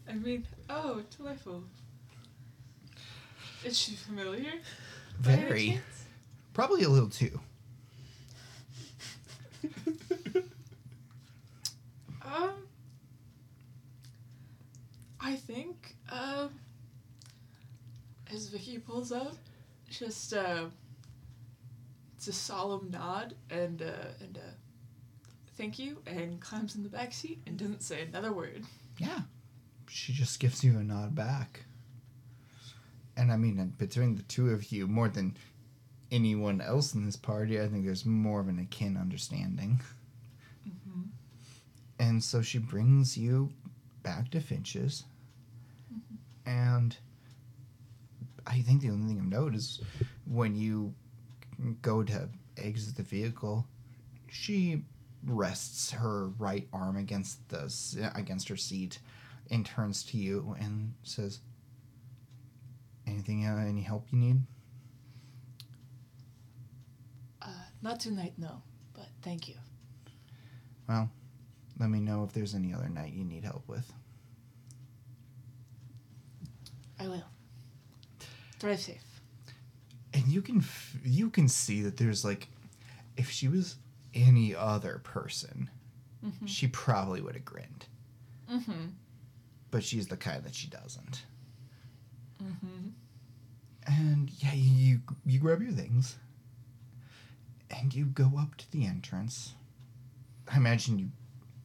I mean, oh, delightful. Is she familiar? Very. Probably a little too. um, I think, um, as Vicky pulls up, just, uh, it's a solemn nod and, uh, and, uh, thank you, and climbs in the back seat and doesn't say another word. Yeah. She just gives you a nod back. And I mean, between the two of you, more than anyone else in this party, I think there's more of an akin understanding. Mm-hmm. And so she brings you back to Finch's. Mm-hmm. And I think the only thing I've noticed is when you go to exit the vehicle, she rests her right arm against the against her seat and turns to you and says, anything, uh, any help you need? Uh, not tonight, no, but thank you. Well, let me know if there's any other night you need help with. I will. Drive safe. And you can, f- you can see that there's, like, if she was any other person, mm-hmm. she probably would have grinned. Mm-hmm. But she's the kind that she doesn't. Mm-hmm. And, yeah, you, you grab your things. And you go up to the entrance. I imagine you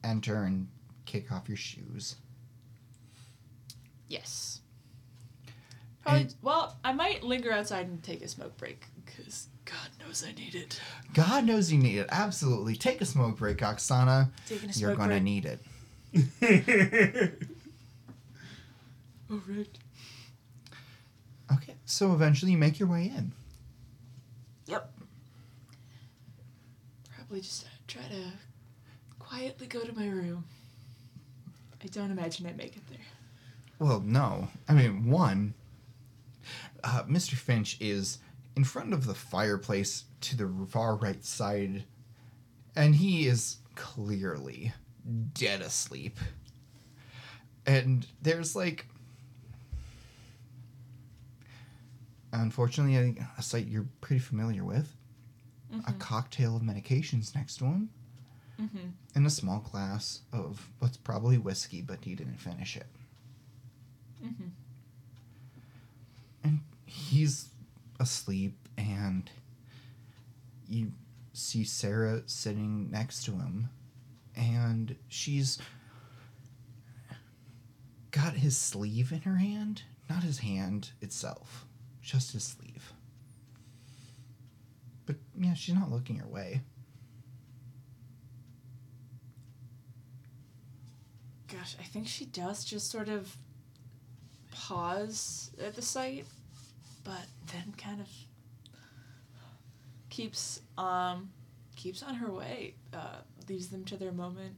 enter and kick off your shoes. Yes. Probably, and, well, I might linger outside and take a smoke break. Because God knows I need it. God knows you need it. Absolutely. Take a smoke break, Oksana. Taking a smoke You're gonna break. You're going to need it. Oh, right. Okay, so eventually you make your way in. Yep. Probably just uh, try to quietly go to my room. I don't imagine I'd make it there. Well, no. I mean, one, uh, Mister Finch is in front of the fireplace to the far right side, and he is clearly dead asleep. And there's, like... Unfortunately, a sight you're pretty familiar with. Mm-hmm. A cocktail of medications next to him. Mm-hmm. And a small glass of what's probably whiskey, but he didn't finish it. Mm-hmm. And he's asleep, and you see Sarah sitting next to him, and she's got his sleeve in her hand. Not his hand itself, just his sleeve. But, yeah, she's not looking her way. Gosh, I think she does just sort of pause at the sight, but then kind of keeps um keeps on her way, uh, leaves them to their moment.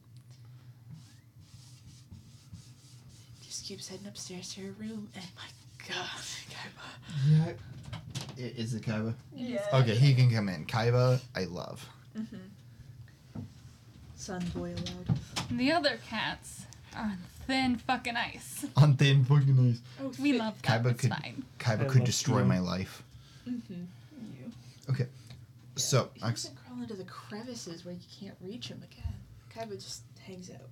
Just keeps heading upstairs to her room, and my God, Kaiba. Yeah, is it Kaiba? Yeah. Okay, he can come in. Kaiba, I love. Mm-hmm. Sun boy allowed. And the other cats. On thin fucking ice. On thin fucking ice. Oh, we fit. Love that. Kaiba it's could, fine. Kaiba I could destroy you. My life. Mm-hmm. You. Okay. Yeah. So. He doesn't ex- crawl into the crevices where you can't reach him again. Kaiba just hangs out.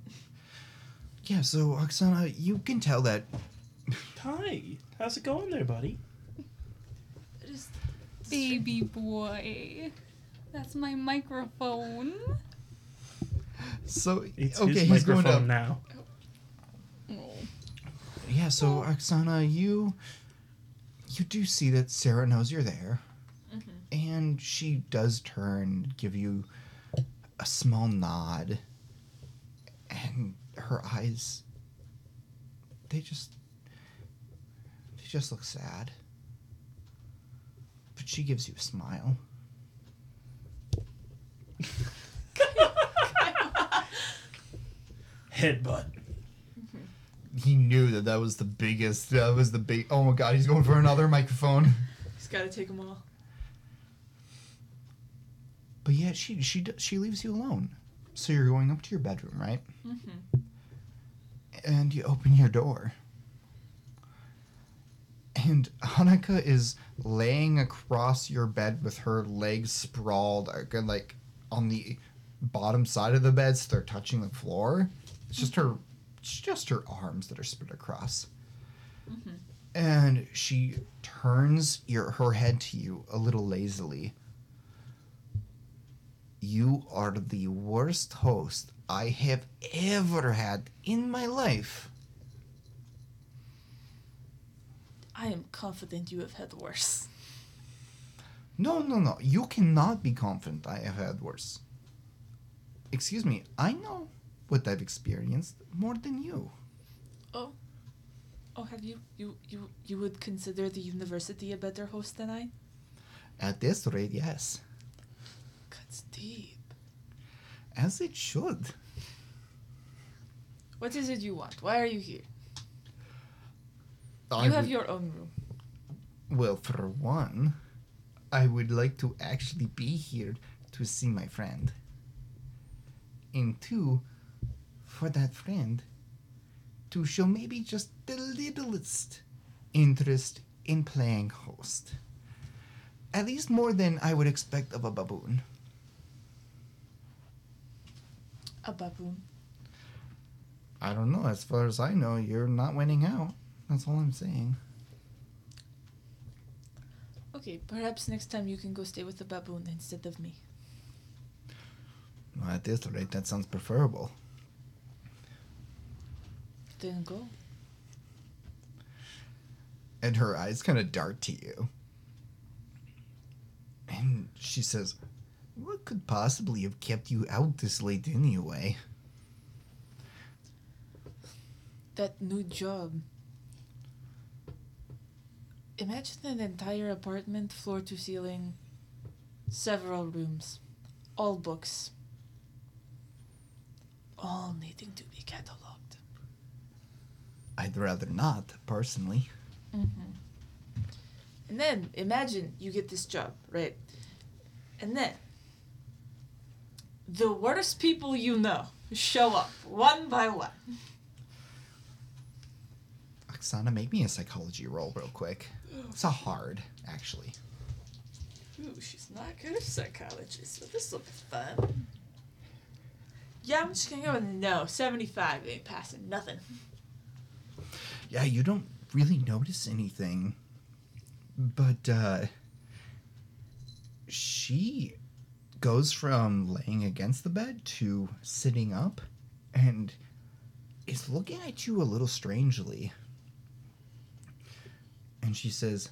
Yeah, so, Oksana, you can tell that... Hi. How's it going there, buddy? It is... Baby boy. That's my microphone. So, it's okay, his he's going up. Now. Yeah, so Oksana, you you do see that Sarah knows you're there, mm-hmm. and she does turn, give you a small nod, and her eyes they just they just look sad, but she gives you a smile. Headbutt. He knew that that was the biggest, that was the big, oh my God, he's going for another microphone. He's got to take them all. But yeah, she she she leaves you alone. So you're going up to your bedroom, right? Mm-hmm. And you open your door. And Annika is laying across your bed with her legs sprawled, like, on the bottom side of the bed, so they're touching the floor. It's just her... It's just her arms that are spread across. Mm-hmm. And she turns your, her head to you a little lazily. You are the worst host I have ever had in my life. I am confident you have had worse. No, no, no. You cannot be confident I have had worse. Excuse me. I know. What I've experienced more than you. Oh, oh, have you, you, you, you would consider the university a better host than I? At this rate, yes. Cuts deep. As it should. What is it you want? Why are you here? I you have would... your own room. Well, for one, I would like to actually be here to see my friend. And two, for that friend to show maybe just the littlest interest in playing host. At least more than I would expect of a baboon. A baboon? I don't know. As far as I know, you're not winning out. That's all I'm saying. Okay, perhaps next time you can go stay with a baboon instead of me. Well, at this rate, that sounds preferable. Didn't go. And her eyes kind of dart to you. And she says, what could possibly have kept you out this late anyway? That new job. Imagine an entire apartment, floor to ceiling, several rooms, all books. all needing to be catalogued. I'd rather not, personally. Mm-hmm. And then, imagine you get this job, right? And then, the worst people you know show up, one by one. Oksana, make me a psychology roll real quick. It's a hard, actually. Ooh, she's not good at psychology, so this will be fun. Yeah, I'm just gonna go with no. seventy-five ain't passing nothing. Yeah, you don't really notice anything. But, uh... she goes from laying against the bed to sitting up and is looking at you a little strangely. And she says,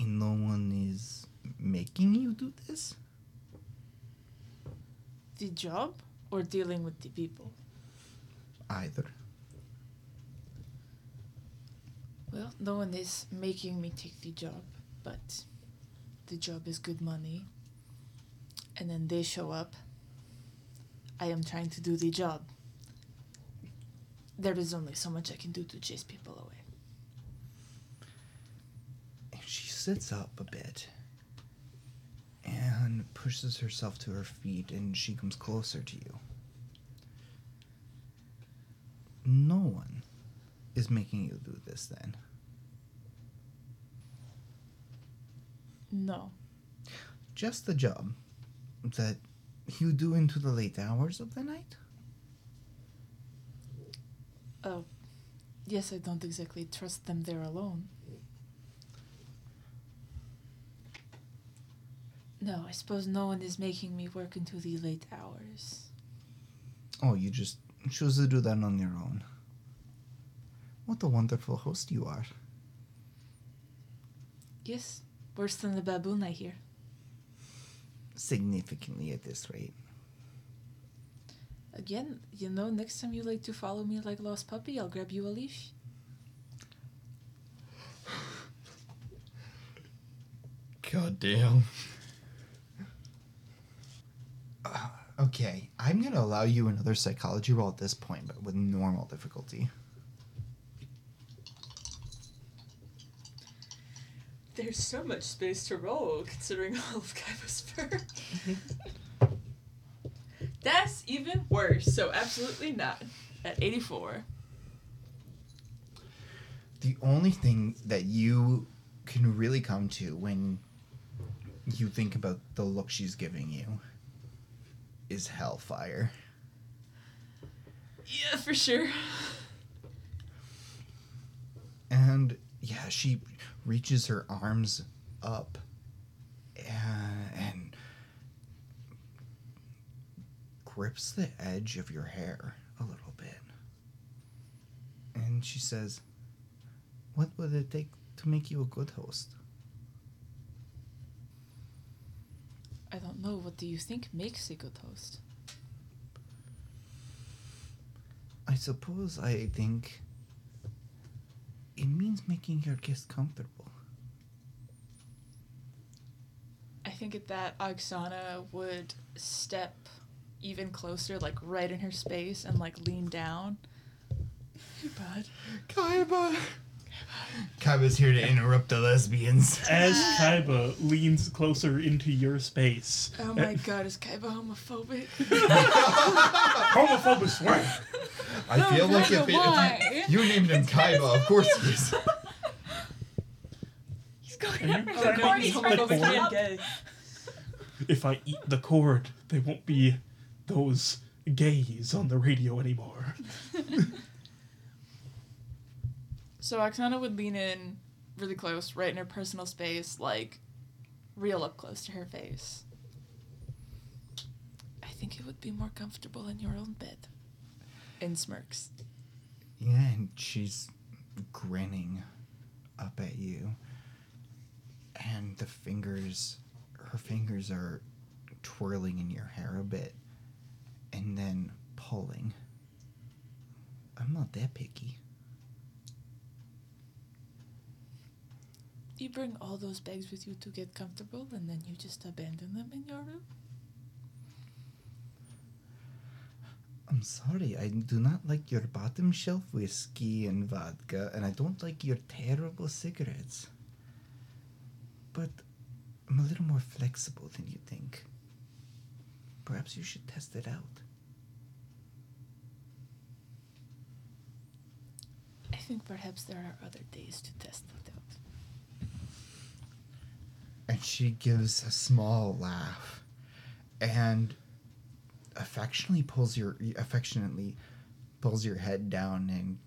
"No one is making you do this? The job or dealing with the people?" Either. Well, no one is making me take the job, but the job is good money. And then they show up. I am trying to do the job. There is only so much I can do to chase people away. She sits up a bit and pushes herself to her feet, and she comes closer to you. No one is making you do this, then? No. Just the job that you do into the late hours of the night? Oh, yes, I don't exactly trust them there alone. No, I suppose no one is making me work into the late hours. Oh, you just choose to do that on your own. What a wonderful host you are. Yes, worse than the baboon, I hear. Significantly at this rate. Again, you know, next time you like to follow me like lost puppy, I'll grab you a leash. God damn. Okay, I'm going to allow you another psychology roll at this point, but with normal difficulty. There's so much space to roll, considering all of Kaiba's fur. That's even worse, so absolutely not. At eighty-four. The only thing that you can really come to when you think about the look she's giving you is hellfire. Yeah, for sure. And, yeah, she reaches her arms up and, and grips the edge of your hair a little bit. And she says, "What would it take to make you a good host?" I don't know. What do you think makes a good host? I suppose I think it means making your guests comfortable. I think at that, Oksana would step even closer, like right in her space, and like lean down. Hey, bud. Kaiba! Kaiba's here to interrupt the lesbians. As Kaiba leans closer into your space. Oh my god, is Kaiba homophobic? Homophobic swear. I no, feel like if, it, if you, you named him Kaiba, of course he is. He's going after the cord. He's homophobic gay. If I eat the cord, there won't be those gays on the radio anymore. So Oksana would lean in really close, right in her personal space, like, real up close to her face. I think it would be more comfortable in your own bed. And smirks. Yeah, and she's grinning up at you. And the fingers, her fingers are twirling in your hair a bit. And then pulling. I'm not that picky. You bring all those bags with you to get comfortable, and then you just abandon them in your room? I'm sorry, I do not like your bottom shelf whiskey and vodka, and I don't like your terrible cigarettes. But I'm a little more flexible than you think. Perhaps you should test it out. I think perhaps there are other days to test it out. And she gives a small laugh and affectionately pulls your affectionately pulls your head down and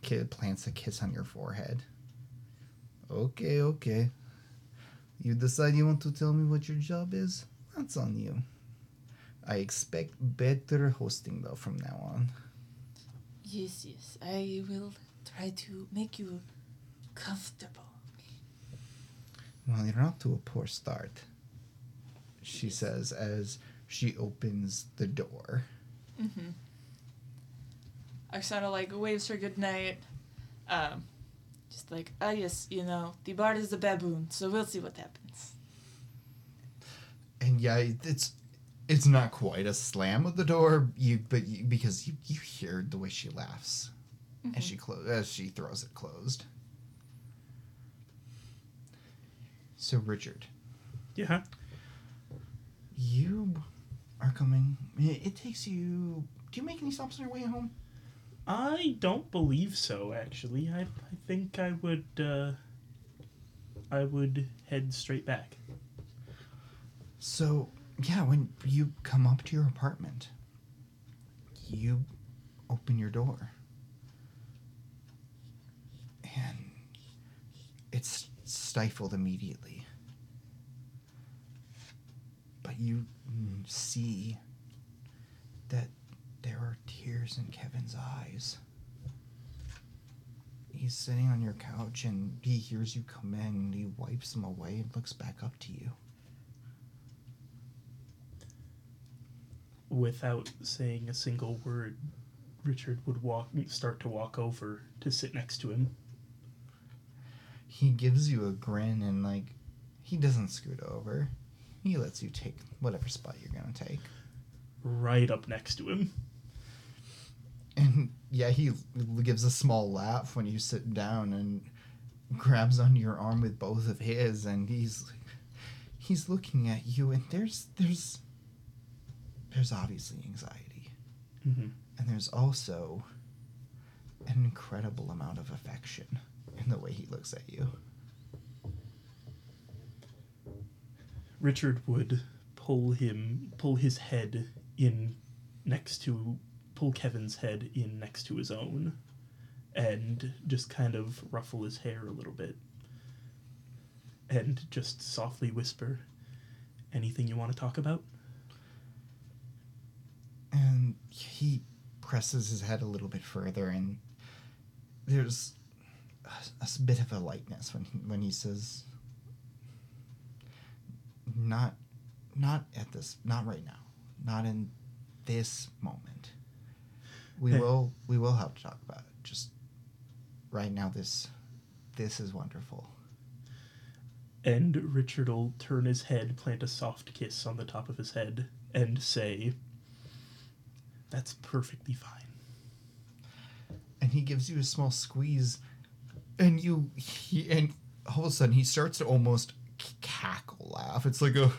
ki- plants a kiss on your forehead. Okay, okay. You decide you want to tell me what your job is? That's on you. I expect better hosting, though, from now on. Yes, yes. I will try to make you comfortable. Well, you're off to a poor start, she yes. says as she opens the door. Mm-hmm. Oksana, like, waves her goodnight. Um, just like, ah, oh, yes, you know, the bard is a baboon, so we'll see what happens. And, yeah, it's... It's not quite a slam of the door, you but you, because you, you hear the way she laughs, mm-hmm. as she clo- as she throws it closed. So Richard, yeah, you are coming. It takes you. Do you make any stops on your way home? I don't believe so. Actually, I I think I would uh, I would head straight back. So. Yeah, when you come up to your apartment, you open your door. And it's stifled immediately. But you see that there are tears in Kevin's eyes. He's sitting on your couch and he hears you come in and he wipes them away and looks back up to you. Without saying a single word, Richard would walk, start to walk over to sit next to him. He gives you a grin and, like, he doesn't scoot over. He lets you take whatever spot you're going to take. Right up next to him. And, yeah, he gives a small laugh when you sit down and grabs onto your arm with both of his, and he's he's looking at you, and there's there's... There's obviously anxiety. Mm-hmm. And there's also an incredible amount of affection in the way he looks at you. Richard would pull him, pull his head in next to, pull Kevin's head in next to his own and just kind of ruffle his hair a little bit and just softly whisper, anything you want to talk about? And he presses his head a little bit further, and there's a, a bit of a lightness when he, when he says, "Not, not at this, not right now, not in this moment. We will, we will have to talk about it. Just right now, this, this is wonderful." And Richard will turn his head, plant a soft kiss on the top of his head, and say, "That's perfectly fine." And he gives you a small squeeze, and you, he, and all of a sudden he starts to almost cackle laugh. It's like a,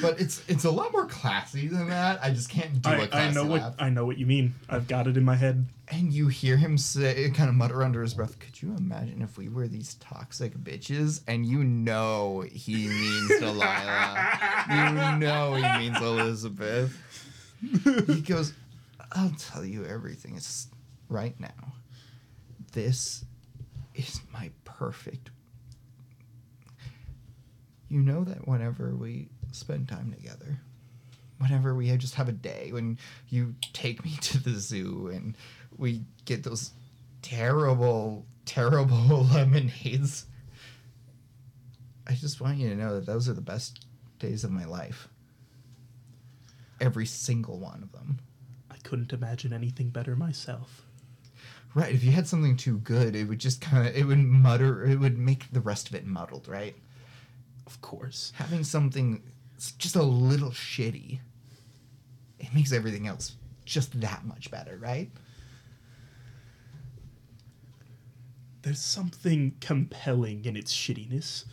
but it's it's a lot more classy than that. I just can't do I, a classy I know laugh. What I know what you mean. I've got it in my head. And you hear him say, kind of mutter under his breath, "Could you imagine if we were these toxic bitches?" And you know he means Delilah. You know he means Elizabeth. He goes, "I'll tell you everything. It's right now. This is my perfect. You know that whenever we spend time together, whenever we just have a day when you take me to the zoo and we get those terrible, terrible lemonades, I just want you to know that those are the best days of my life. Every single one of them. I couldn't imagine anything better myself." Right, if you had something too good, it would just kind of, it would mutter, it would make the rest of it muddled, right? Of course. Having something just a little shitty it makes everything else just that much better, right? There's something compelling in its shittiness.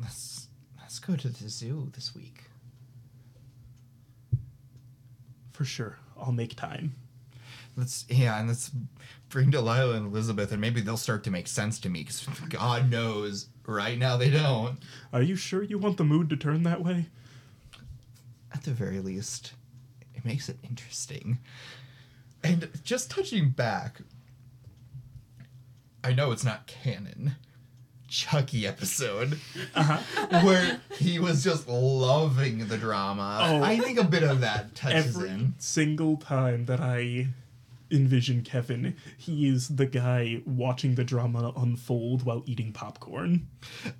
Let's let's go to the zoo this week. For sure. I'll make time. Let's yeah, and let's bring Delilah and Elizabeth, and maybe they'll start to make sense to me, because God knows right now they don't. Are you sure you want the mood to turn that way? At the very least, it makes it interesting. And just touching back... I know it's not canon, Chucky episode, uh-huh. where he was just loving the drama. Oh, I think a bit of that touches every in. Single time that I envision Kevin, he is the guy watching the drama unfold while eating popcorn.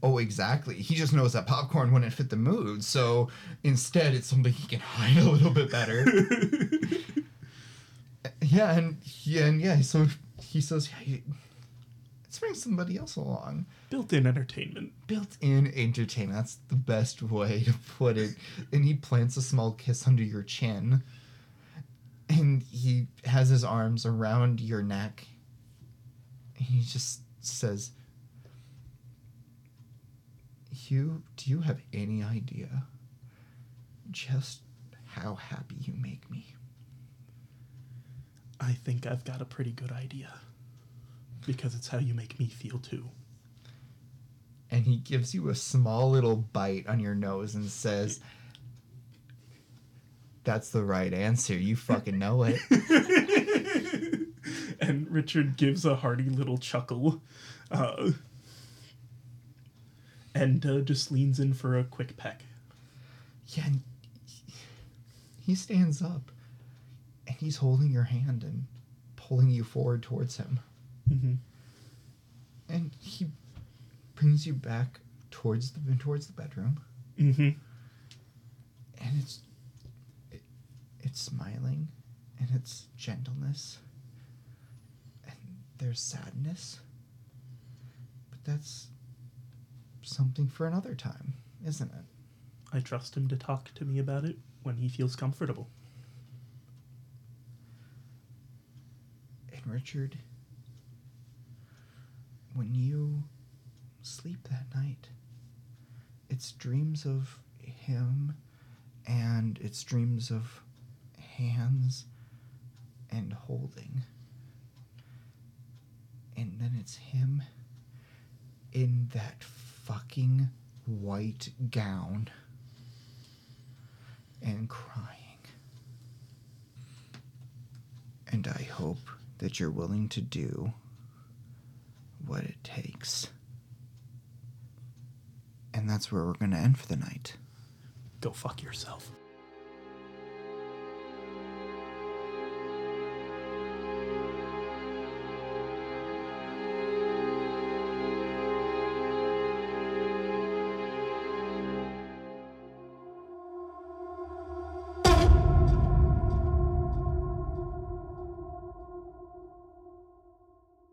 Oh, exactly. He just knows that popcorn wouldn't fit the mood, so instead it's something he can hide a little bit better. yeah, and yeah, and yeah, so he says... Yeah, he, let's bring somebody else along. Built-in entertainment. Built-in entertainment. That's the best way to put it. And he plants a small kiss under your chin. And he has his arms around your neck. And he just says, "You, do you have any idea just how happy you make me?" I think I've got a pretty good idea. Because it's how you make me feel, too. And he gives you a small little bite on your nose and says, "That's the right answer. You fucking know it." And Richard gives a hearty little chuckle. Uh, and uh, just leans in for a quick peck. Yeah, and he stands up. And he's holding your hand and pulling you forward towards him. Mm-hmm. And he brings you back towards the towards the bedroom. Mm-hmm. And it's it, it's smiling, and it's gentleness, and there's sadness. But that's something for another time, isn't it? I trust him to talk to me about it when he feels comfortable. And Richard, when you sleep that night, it's dreams of him, and it's dreams of hands and holding. And then it's him in that fucking white gown and crying. And I hope that you're willing to do what it takes. And that's where we're going to end for the night. Go fuck yourself.